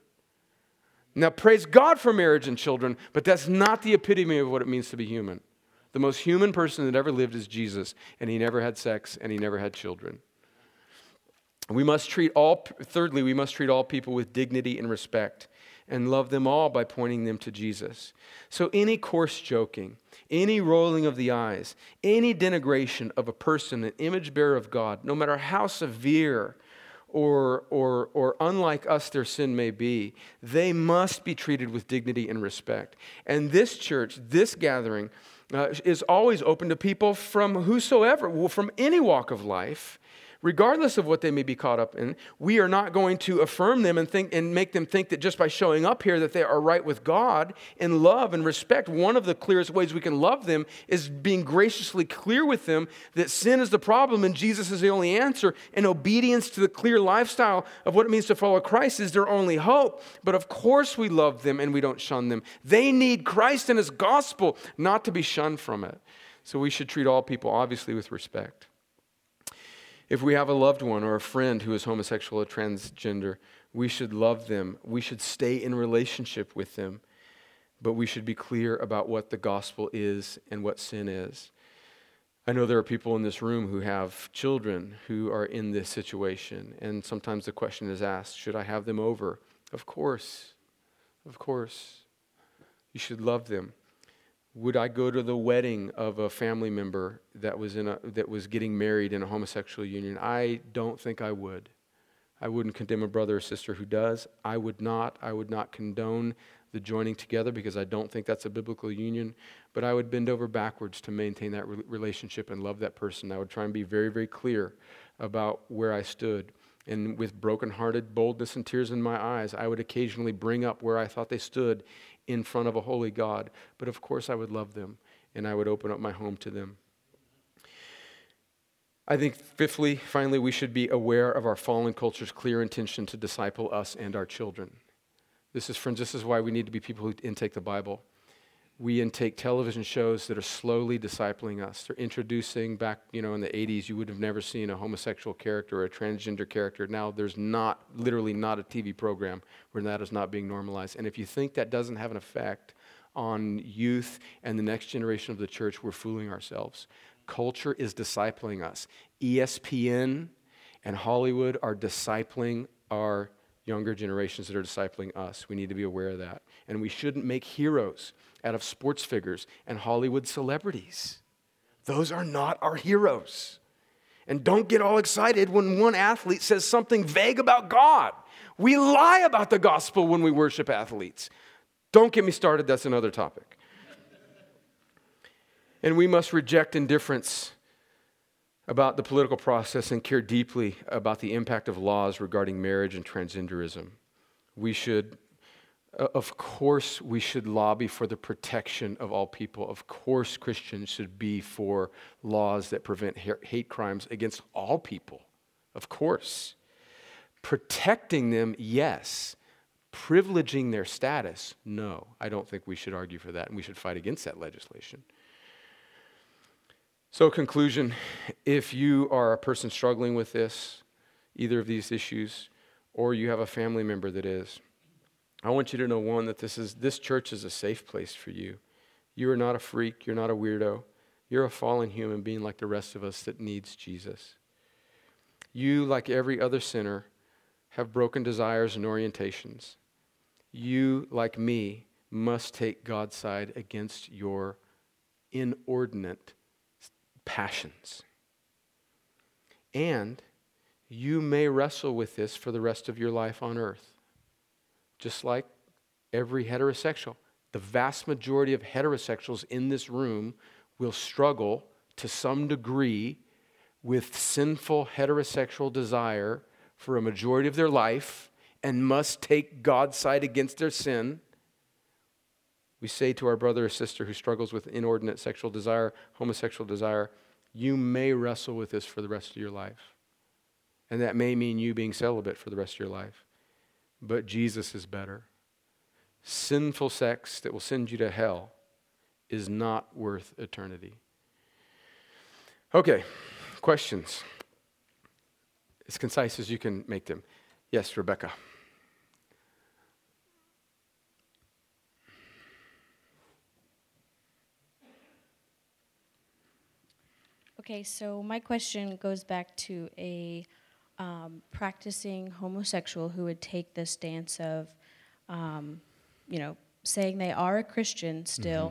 Now, praise God for marriage and children, but that's not the epitome of what it means to be human. The most human person that ever lived is Jesus, and he never had sex, and he never had children. We must treat all, thirdly, we must treat all people with dignity and respect and love them all by pointing them to Jesus. So any coarse joking, any rolling of the eyes, any denigration of a person, an image bearer of God, no matter how severe Or, or or unlike us their sin may be, they must be treated with dignity and respect. And this church, this gathering, uh, is always open to people from whosoever, from any walk of life, regardless of what they may be caught up in. We are not going to affirm them and think and make them think that just by showing up here that they are right with God in love and respect. One of the clearest ways we can love them is being graciously clear with them that sin is the problem and Jesus is the only answer, and obedience to the clear lifestyle of what it means to follow Christ is their only hope. But of course we love them and we don't shun them. They need Christ and His gospel, not to be shunned from it. So we should treat all people obviously with respect. If we have a loved one or a friend who is homosexual or transgender, we should love them. We should stay in relationship with them, but we should be clear about what the gospel is and what sin is. I know there are people in this room who have children who are in this situation, and sometimes the question is asked, should I have them over? Of course, Of course. You should love them. Would I go to the wedding of a family member that was in a, that was getting married in a homosexual union? I don't think I would. I wouldn't condemn a brother or sister who does. I would not. I would not condone the joining together because I don't think that's a biblical union. But I would bend over backwards to maintain that re- relationship and love that person. I would try and be very, very clear about where I stood. And with brokenhearted boldness and tears in my eyes, I would occasionally bring up where I thought they stood in front of a holy God. But of course I would love them, and I would open up my home to them. I think fifthly, finally, we should be aware of our fallen culture's clear intention to disciple us and our children. This is, friends, this is why we need to be people who intake the Bible. We intake television shows that are slowly discipling us. They're introducing back, you know, in the eighties, you would have never seen a homosexual character or a transgender character. Now there's not, literally not a T V program where that is not being normalized. And if you think that doesn't have an effect on youth and the next generation of the church, we're fooling ourselves. Culture is discipling us. E S P N and Hollywood are discipling our younger generations that are discipling us. We need to be aware of that. And we shouldn't make heroes out of sports figures and Hollywood celebrities. Those are not our heroes. And don't get all excited when one athlete says something vague about God. We lie about the gospel when we worship athletes. Don't get me started. That's another topic. And we must reject indifference about the political process and care deeply about the impact of laws regarding marriage and transgenderism. We should, of course, we should lobby for the protection of all people. Of course, Christians should be for laws that prevent hate crimes against all people. Of course. Protecting them, yes. Privileging their status, no. I don't think we should argue for that, and we should fight against that legislation. So, conclusion, if you are a person struggling with this, either of these issues, or you have a family member that is, I want you to know, one, that this is this church is a safe place for you. You are not a freak. You're not a weirdo. You're a fallen human being like the rest of us that needs Jesus. You, like every other sinner, have broken desires and orientations. You, like me, must take God's side against your inordinate passions. And you may wrestle with this for the rest of your life on earth. Just like every heterosexual. The vast majority of heterosexuals in this room will struggle to some degree with sinful heterosexual desire for a majority of their life and must take God's side against their sin. We say to our brother or sister who struggles with inordinate sexual desire, homosexual desire, you may wrestle with this for the rest of your life. And that may mean you being celibate for the rest of your life. But Jesus is better. Sinful sex that will send you to hell is not worth eternity. Okay, questions. As concise as you can make them. Yes, Rebecca. Okay, so my question goes back to a um, practicing homosexual who would take the stance of, um, you know, saying they are a Christian still,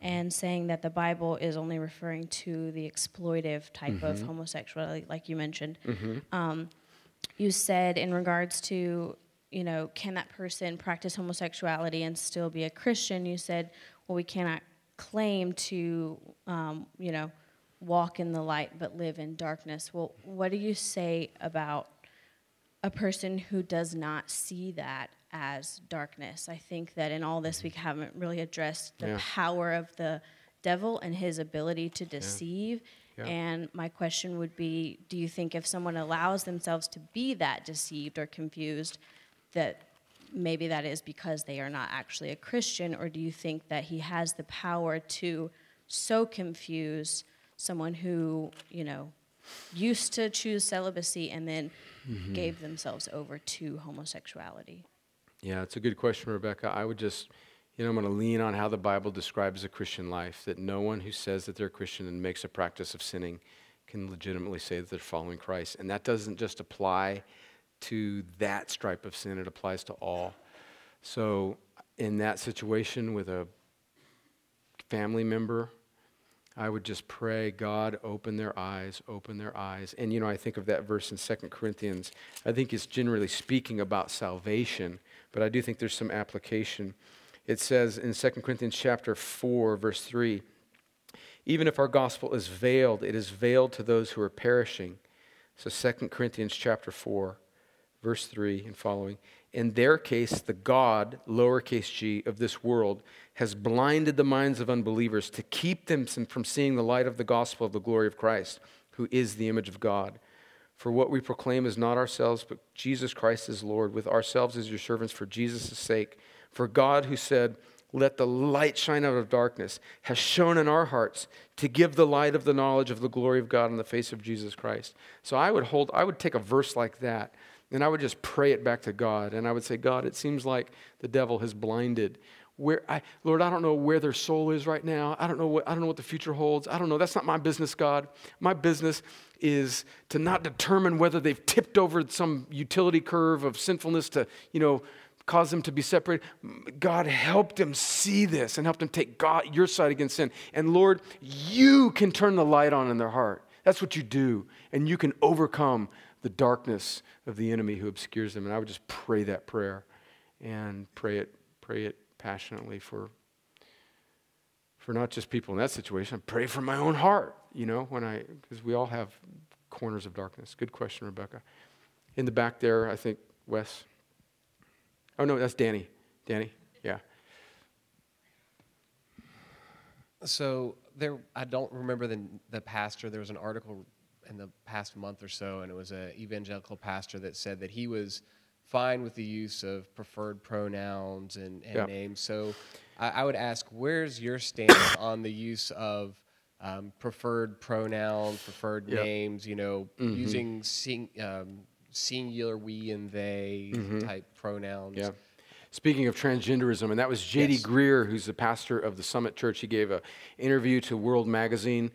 mm-hmm. and saying that the Bible is only referring to the exploitive type mm-hmm. of homosexuality, like you mentioned. Mm-hmm. Um, you said in regards to, you know, can that person practice homosexuality and still be a Christian? You said, well, we cannot claim to, um, you know, walk in the light but live in darkness. Well, what do you say about a person who does not see that as darkness? I think that in all this we haven't really addressed the yeah. power of the devil and his ability to deceive. Yeah. Yeah. And my question would be, do you think if someone allows themselves to be that deceived or confused, that maybe that is because they are not actually a Christian, or do you think that he has the power to so confuse someone who, you know, used to choose celibacy and then mm-hmm. gave themselves over to homosexuality? Yeah, it's a good question, Rebecca. I would just, you know, I'm going to lean on how the Bible describes a Christian life, that no one who says that they're Christian and makes a practice of sinning can legitimately say that they're following Christ. And that doesn't just apply to that stripe of sin. It applies to all. So in that situation with a family member, I would just pray, God, open their eyes, open their eyes. And, you know, I think of that verse in Second Corinthians. I think it's generally speaking about salvation, but I do think there's some application. It says in Second Corinthians chapter four, verse three, even if our gospel is veiled, it is veiled to those who are perishing. So Second Corinthians chapter four, verse three and following. In their case, the God, lowercase g, of this world has blinded the minds of unbelievers to keep them from seeing the light of the gospel of the glory of Christ, who is the image of God. For what we proclaim is not ourselves, but Jesus Christ is Lord, with ourselves as your servants for Jesus' sake. For God, who said, let the light shine out of darkness, has shone in our hearts to give the light of the knowledge of the glory of God in the face of Jesus Christ. So I would hold, I would take a verse like that, and I would just pray it back to God. And I would say, God, it seems like the devil has blinded. Where I, Lord, I don't know where their soul is right now. I don't know what I don't know what the future holds. I don't know. That's not my business, God. My business is to not determine whether they've tipped over some utility curve of sinfulness to, you know, cause them to be separated. God, help them see this and help them take God your side against sin. And Lord, you can turn the light on in their heart. That's what you do. And you can overcome the darkness of the enemy who obscures them. And I would just pray that prayer and pray it, pray it passionately for, for not just people in that situation. I pray for my own heart, you know, when I, because we all have corners of darkness. Good question, Rebecca. In the back there, I think, Wes. Oh, no, that's Danny. Danny, yeah. So there, I don't remember the the pastor. There was an article in the past month or so, and it was an evangelical pastor that said that he was fine with the use of preferred pronouns and, and yeah. names. So I, I would ask, where's your stance on the use of um, preferred pronouns, preferred yeah. names, you know, mm-hmm. using sing, um, singular we and they mm-hmm. type pronouns? Yeah. Speaking of transgenderism, and that was J D Yes. Greer, who's the pastor of the Summit Church. He gave an interview to World Magazine.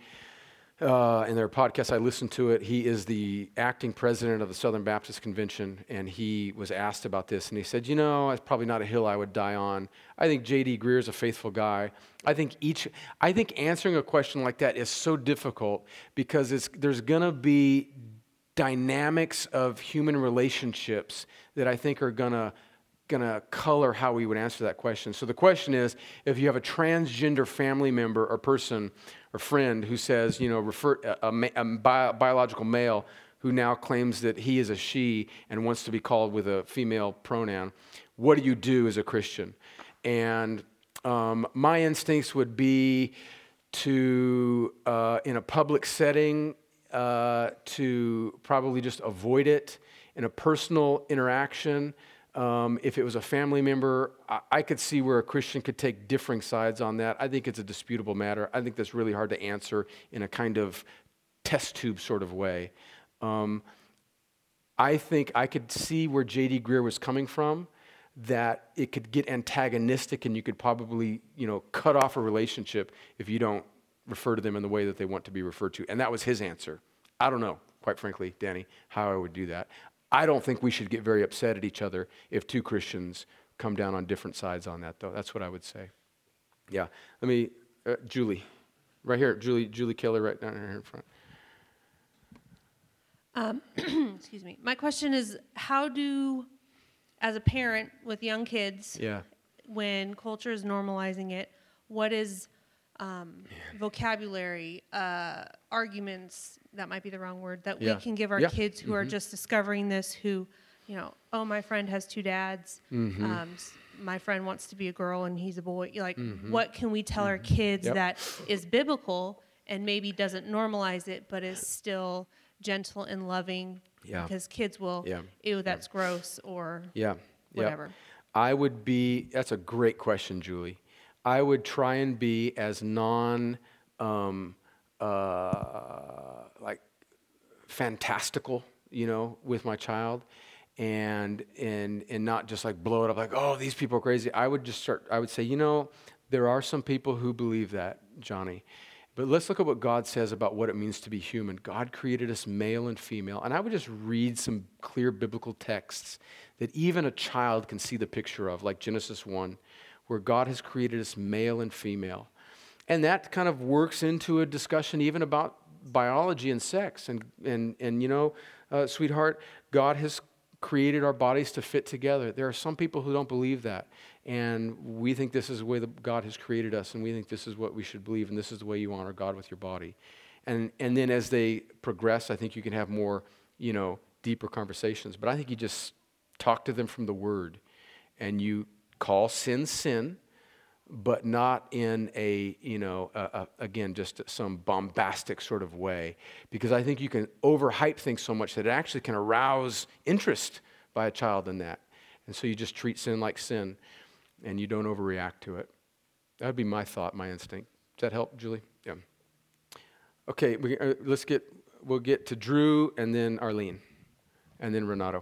Uh, in their podcast, I listened to it. He is the acting president of the Southern Baptist Convention, and he was asked about this, and he said, you know, it's probably not a hill I would die on. I think J D Greer is a faithful guy. I think each, I think answering a question like that is so difficult because it's, there's going to be dynamics of human relationships that I think are going to going to color how we would answer that question. So the question is, if you have a transgender family member or person or friend who says, you know, refer a, a, a bio, biological male who now claims that he is a she and wants to be called with a female pronoun, what do you do as a Christian? And um, my instincts would be to, uh, in a public setting, uh, to probably just avoid it. In a personal interaction, Um, if it was a family member, I, I could see where a Christian could take differing sides on that. I think it's a disputable matter. I think that's really hard to answer in a kind of test tube sort of way. Um, I think I could see where J D. Greer was coming from, that it could get antagonistic and you could probably, you know, cut off a relationship if you don't refer to them in the way that they want to be referred to. And that was his answer. I don't know, quite frankly, Danny, how I would do that. I don't think we should get very upset at each other if two Christians come down on different sides on that, though. That's what I would say. Yeah. Let me, uh, Julie, right here, Julie, Julie Keller, right down here in front. Um, excuse me. My question is, how do, as a parent with young kids, yeah. when culture is normalizing it, what is um, yeah. vocabulary, uh, arguments? That might be the wrong word, that yeah. we can give our yeah. kids who mm-hmm. are just discovering this, who, you know, oh, my friend has two dads. Mm-hmm. Um, my friend wants to be a girl and he's a boy. Like, mm-hmm. what can we tell mm-hmm. our kids yep. that is biblical and maybe doesn't normalize it, but is still gentle and loving? Yeah. Because kids will, yeah. ew, that's yeah. gross or yeah. whatever. Yeah. I would be, that's a great question, Julie. I would try and be as non... Um, Uh, like fantastical, you know, with my child, and and and not just like blow it up like, oh, these people are crazy. I would just start. I would say, you know, there are some people who believe that, Johnny, but let's look at what God says about what it means to be human. God created us male and female, and I would just read some clear biblical texts that even a child can see the picture of, like Genesis one, where God has created us male and female. And that kind of works into a discussion even about biology and sex. And, and, and you know, uh, sweetheart, God has created our bodies to fit together. There are some people who don't believe that. And we think this is the way that God has created us, and we think this is what we should believe, and this is the way you honor God with your body. And and then as they progress, I think you can have more, you know, deeper conversations. But I think you just talk to them from the Word, and you call sin sin, but not in a, you know, a, a, again, just some bombastic sort of way, because I think you can overhype things so much that it actually can arouse interest by a child in that. And so you just treat sin like sin, and you don't overreact to it. That would be my thought, my instinct. Does that help, Julie? Yeah. Okay, we, uh, let's get, we'll get to Drew, and then Arlene, and then Renato.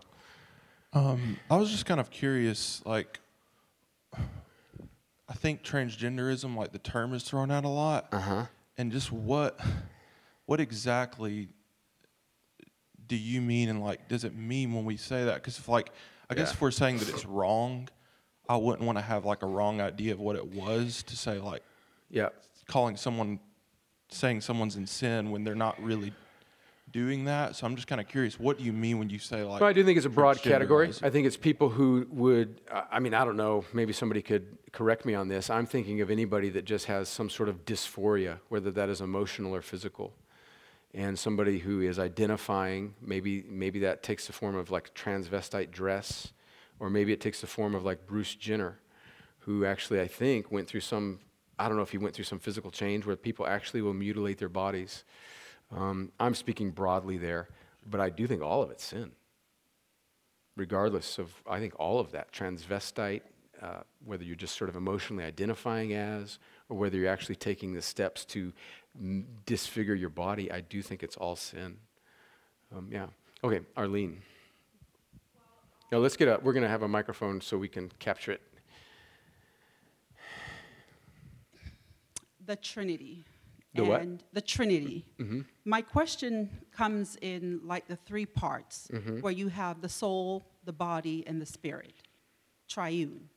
Um, I was just kind of curious, like, I think transgenderism, like the term is thrown out a lot. Uh-huh. And just what what exactly do you mean, and like does it mean when we say that? Because if like, I yeah. guess if we're saying that it's wrong, I wouldn't want to have like a wrong idea of what it was to say like yeah. calling someone, saying someone's in sin when they're not really doing that. So I'm just kind of curious, what do you mean when you say like... Well, I do think it's a broad category. I think it's people who would, I mean, I don't know, maybe somebody could correct me on this. I'm thinking of anybody that just has some sort of dysphoria, whether that is emotional or physical. And somebody who is identifying, maybe maybe that takes the form of like transvestite dress, or maybe it takes the form of like Bruce Jenner, who actually I think went through some, I don't know if he went through some physical change where people actually will mutilate their bodies. Um, I'm speaking broadly there, but I do think all of it's sin. Regardless of, I think all of that, transvestite, uh, whether you're just sort of emotionally identifying as, or whether you're actually taking the steps to m- disfigure your body, I do think it's all sin. Um, yeah. Okay, Arlene. Now let's get up. We're going to have a microphone so we can capture it. The Trinity. The what? And the Trinity. Mm-hmm. My question comes in like the three parts, mm-hmm. where you have the soul, the body, and the spirit, triune.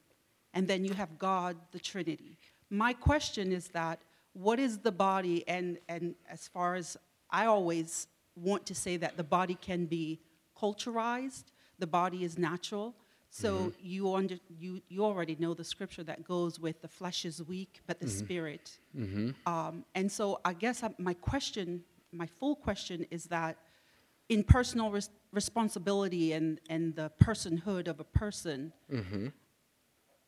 And then you have God, the Trinity. My question is that, what is the body? And, and as far as I always want to say that the body can be culturized, the body is natural. So mm-hmm. you under, you you already know the scripture that goes with the flesh is weak, but the mm-hmm. spirit. Mm-hmm. Um, and so I guess I, my question, my full question is that in personal res- responsibility and, and the personhood of a person, mm-hmm.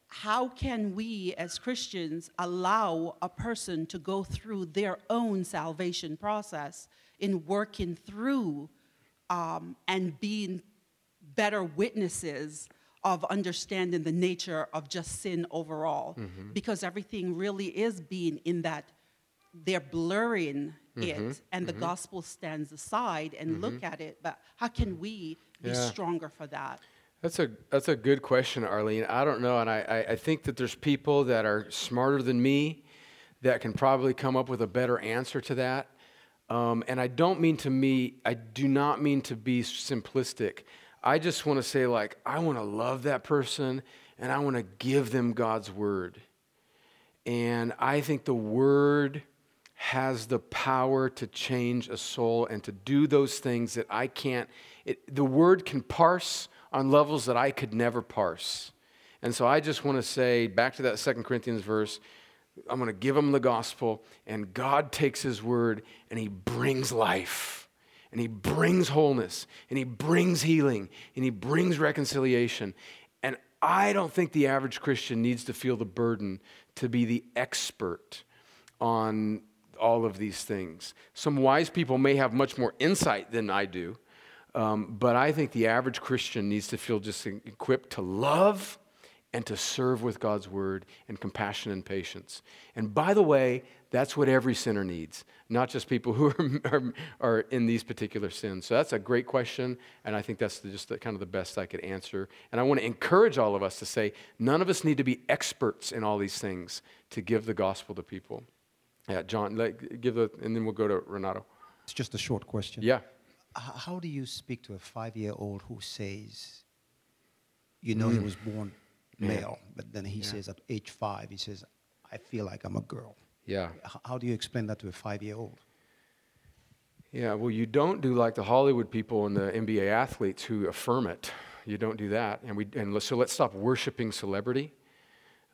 how can we as Christians allow a person to go through their own salvation process in working through um, and being better witnesses of understanding the nature of just sin overall, mm-hmm. because everything really is being in that they're blurring mm-hmm. it, and mm-hmm. the gospel stands aside and mm-hmm. look at it. But how can we be yeah. stronger for that? That's a that's a good question, Arlene. I don't know, and I, I, I think that there's people that are smarter than me that can probably come up with a better answer to that. Um, and I don't mean to me, I do not mean to be simplistic. I just want to say, like, I want to love that person, and I want to give them God's word. And I think the word has the power to change a soul and to do those things that I can't. It, the word can parse on levels that I could never parse. And so I just want to say, back to that Second Corinthians verse, I'm going to give them the gospel, and God takes his word, and he brings life. And he brings wholeness, and he brings healing, and he brings reconciliation. And I don't think the average Christian needs to feel the burden to be the expert on all of these things. Some wise people may have much more insight than I do, um, but I think the average Christian needs to feel just equipped to love and to serve with God's word and compassion and patience. And by the way, that's what every sinner needs, not just people who are, are, are in these particular sins. So that's a great question, and I think that's the, just the, kind of the best I could answer. And I want to encourage all of us to say, none of us need to be experts in all these things to give the gospel to people. Yeah, John, let, give the, and then we'll go to Renato. It's just a short question. Yeah. How do you speak to a five-year-old who says, you know, mm. he was born yeah. male, but then he yeah. says at age five, he says, I feel like I'm a girl. Yeah. H- how do you explain that to a five-year-old? Yeah, well, you don't do like the Hollywood people and the N B A athletes who affirm it. You don't do that. And we and so let's stop worshiping celebrity.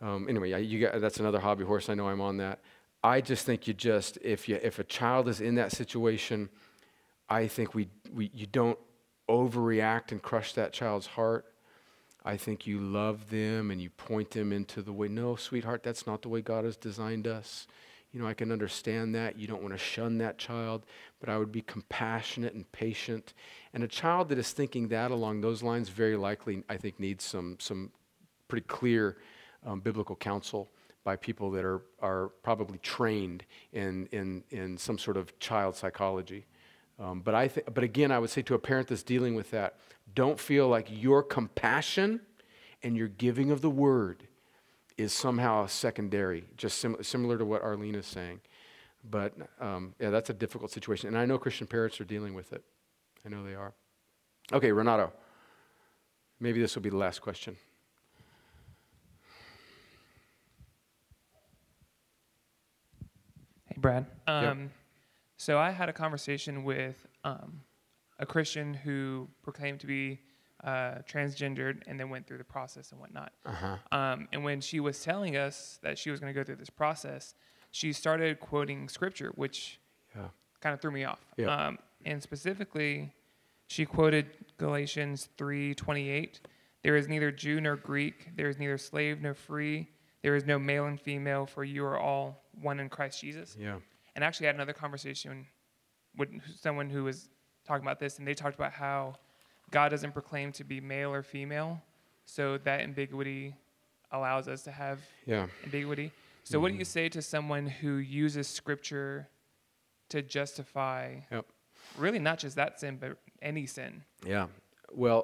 Um, anyway, I, you got, that's another hobby horse. I know I'm on that. I just think you just, if you if a child is in that situation, I think we, we you don't overreact and crush that child's heart. I think you love them and you point them into the way. No, sweetheart, that's not the way God has designed us. You know, I can understand that. You don't want to shun that child, but I would be compassionate and patient. And a child that is thinking that along those lines very likely, I think, needs some some pretty clear um, biblical counsel by people that are are probably trained in in, in some sort of child psychology. Um, but I th- but again, I would say to a parent that's dealing with that, don't feel like your compassion and your giving of the word is somehow secondary, just sim- similar to what Arlene is saying. But um, yeah, that's a difficult situation. And I know Christian parents are dealing with it. I know they are. Okay, Renato, maybe this will be the last question. Hey, Brad. Um, yep. So I had a conversation with um, a Christian who proclaimed to be Uh, transgendered, and then went through the process and whatnot. Uh-huh. Um, and when she was telling us that she was going to go through this process, she started quoting scripture, which yeah. kind of threw me off. Yeah. Um, and specifically, she quoted Galatians three twenty-eight, "There is neither Jew nor Greek, there is neither slave nor free, there is no male and female, for you are all one in Christ Jesus." Yeah. And I actually had another conversation with someone who was talking about this, and they talked about how God doesn't proclaim to be male or female, so that ambiguity allows us to have yeah. ambiguity. So mm-hmm. what do you say to someone who uses Scripture to justify yep. really not just that sin, but any sin? Yeah. Well,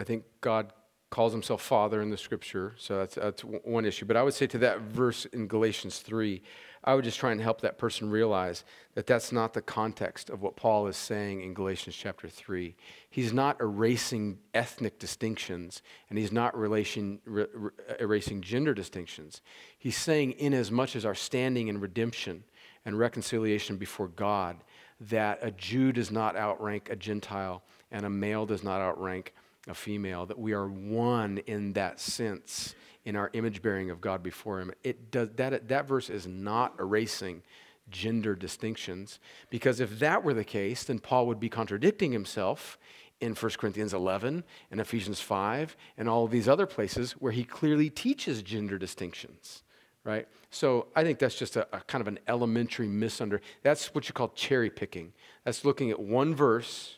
I think God calls himself Father in the Scripture, so that's, that's one issue. But I would say to that verse in Galatians three, I would just try and help that person realize that that's not the context of what Paul is saying in Galatians chapter three. He's not erasing ethnic distinctions, and he's not relation, re, re, erasing gender distinctions. He's saying, inasmuch as our standing in redemption and reconciliation before God, that a Jew does not outrank a Gentile, and a male does not outrank a female, that we are one in that sense, in our image bearing of God before him. It does that that verse is not erasing gender distinctions, because if that were the case, then Paul would be contradicting himself in First Corinthians eleven and Ephesians five and all of these other places where he clearly teaches gender distinctions, right? So I think that's just a, a kind of an elementary misunder. That's what you call cherry picking. That's looking at one verse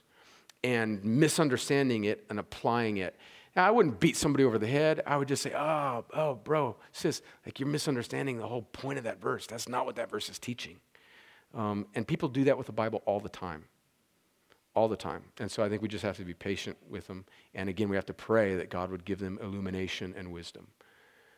and misunderstanding it and applying it. Now, I wouldn't beat somebody over the head. I would just say, oh, oh, bro, sis, like you're misunderstanding the whole point of that verse. That's not what that verse is teaching. Um, and people do that with the Bible all the time, all the time. And so I think we just have to be patient with them. And again, we have to pray that God would give them illumination and wisdom.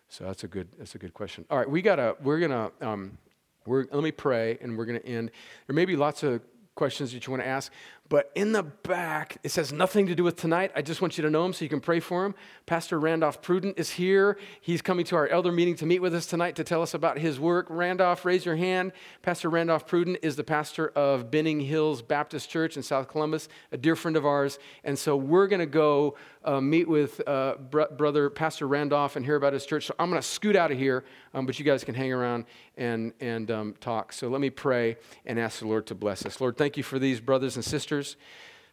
So that's a good that's a good question. All right, we gotta we're gonna um, we're let me pray and we're gonna end. There may be lots of questions that you want to ask, but in the back, it says nothing to do with tonight. I just want you to know him so you can pray for him. Pastor Randolph Prudent is here. He's coming to our elder meeting to meet with us tonight to tell us about his work. Randolph, raise your hand. Pastor Randolph Prudent is the pastor of Benning Hills Baptist Church in South Columbus, a dear friend of ours. And so we're going to go uh, meet with uh, br- brother Pastor Randolph and hear about his church. So I'm going to scoot out of here, um, but you guys can hang around and, and um, talk. So let me pray and ask the Lord to bless us. Lord, thank you for these brothers and sisters.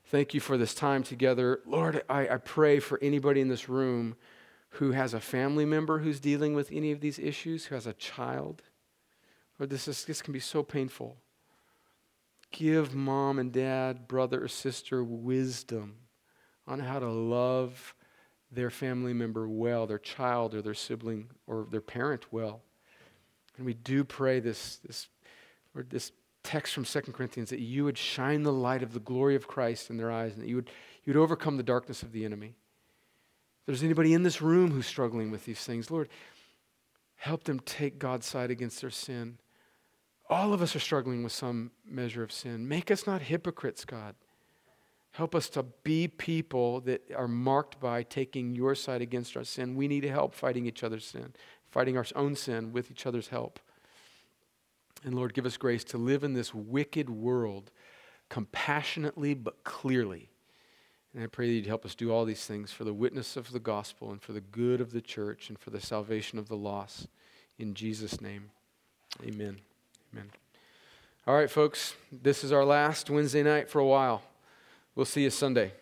Thank you for this time together. Lord, I, I pray for anybody in this room who has a family member who's dealing with any of these issues, who has a child. Lord, this, is, this can be so painful. Give mom and dad, brother or sister wisdom on how to love their family member well, their child or their sibling or their parent well. And we do pray this, this, Lord, this text from Second Corinthians, that you would shine the light of the glory of Christ in their eyes and that you would, you would overcome the darkness of the enemy. If there's anybody in this room who's struggling with these things, Lord, help them take God's side against their sin. All of us are struggling with some measure of sin. Make us not hypocrites, God. Help us to be people that are marked by taking your side against our sin. We need help fighting each other's sin, fighting our own sin with each other's help. And Lord, give us grace to live in this wicked world compassionately but clearly. And I pray that you'd help us do all these things for the witness of the gospel and for the good of the church and for the salvation of the lost. In Jesus' name, amen. Amen. All right, folks, this is our last Wednesday night for a while. We'll see you Sunday.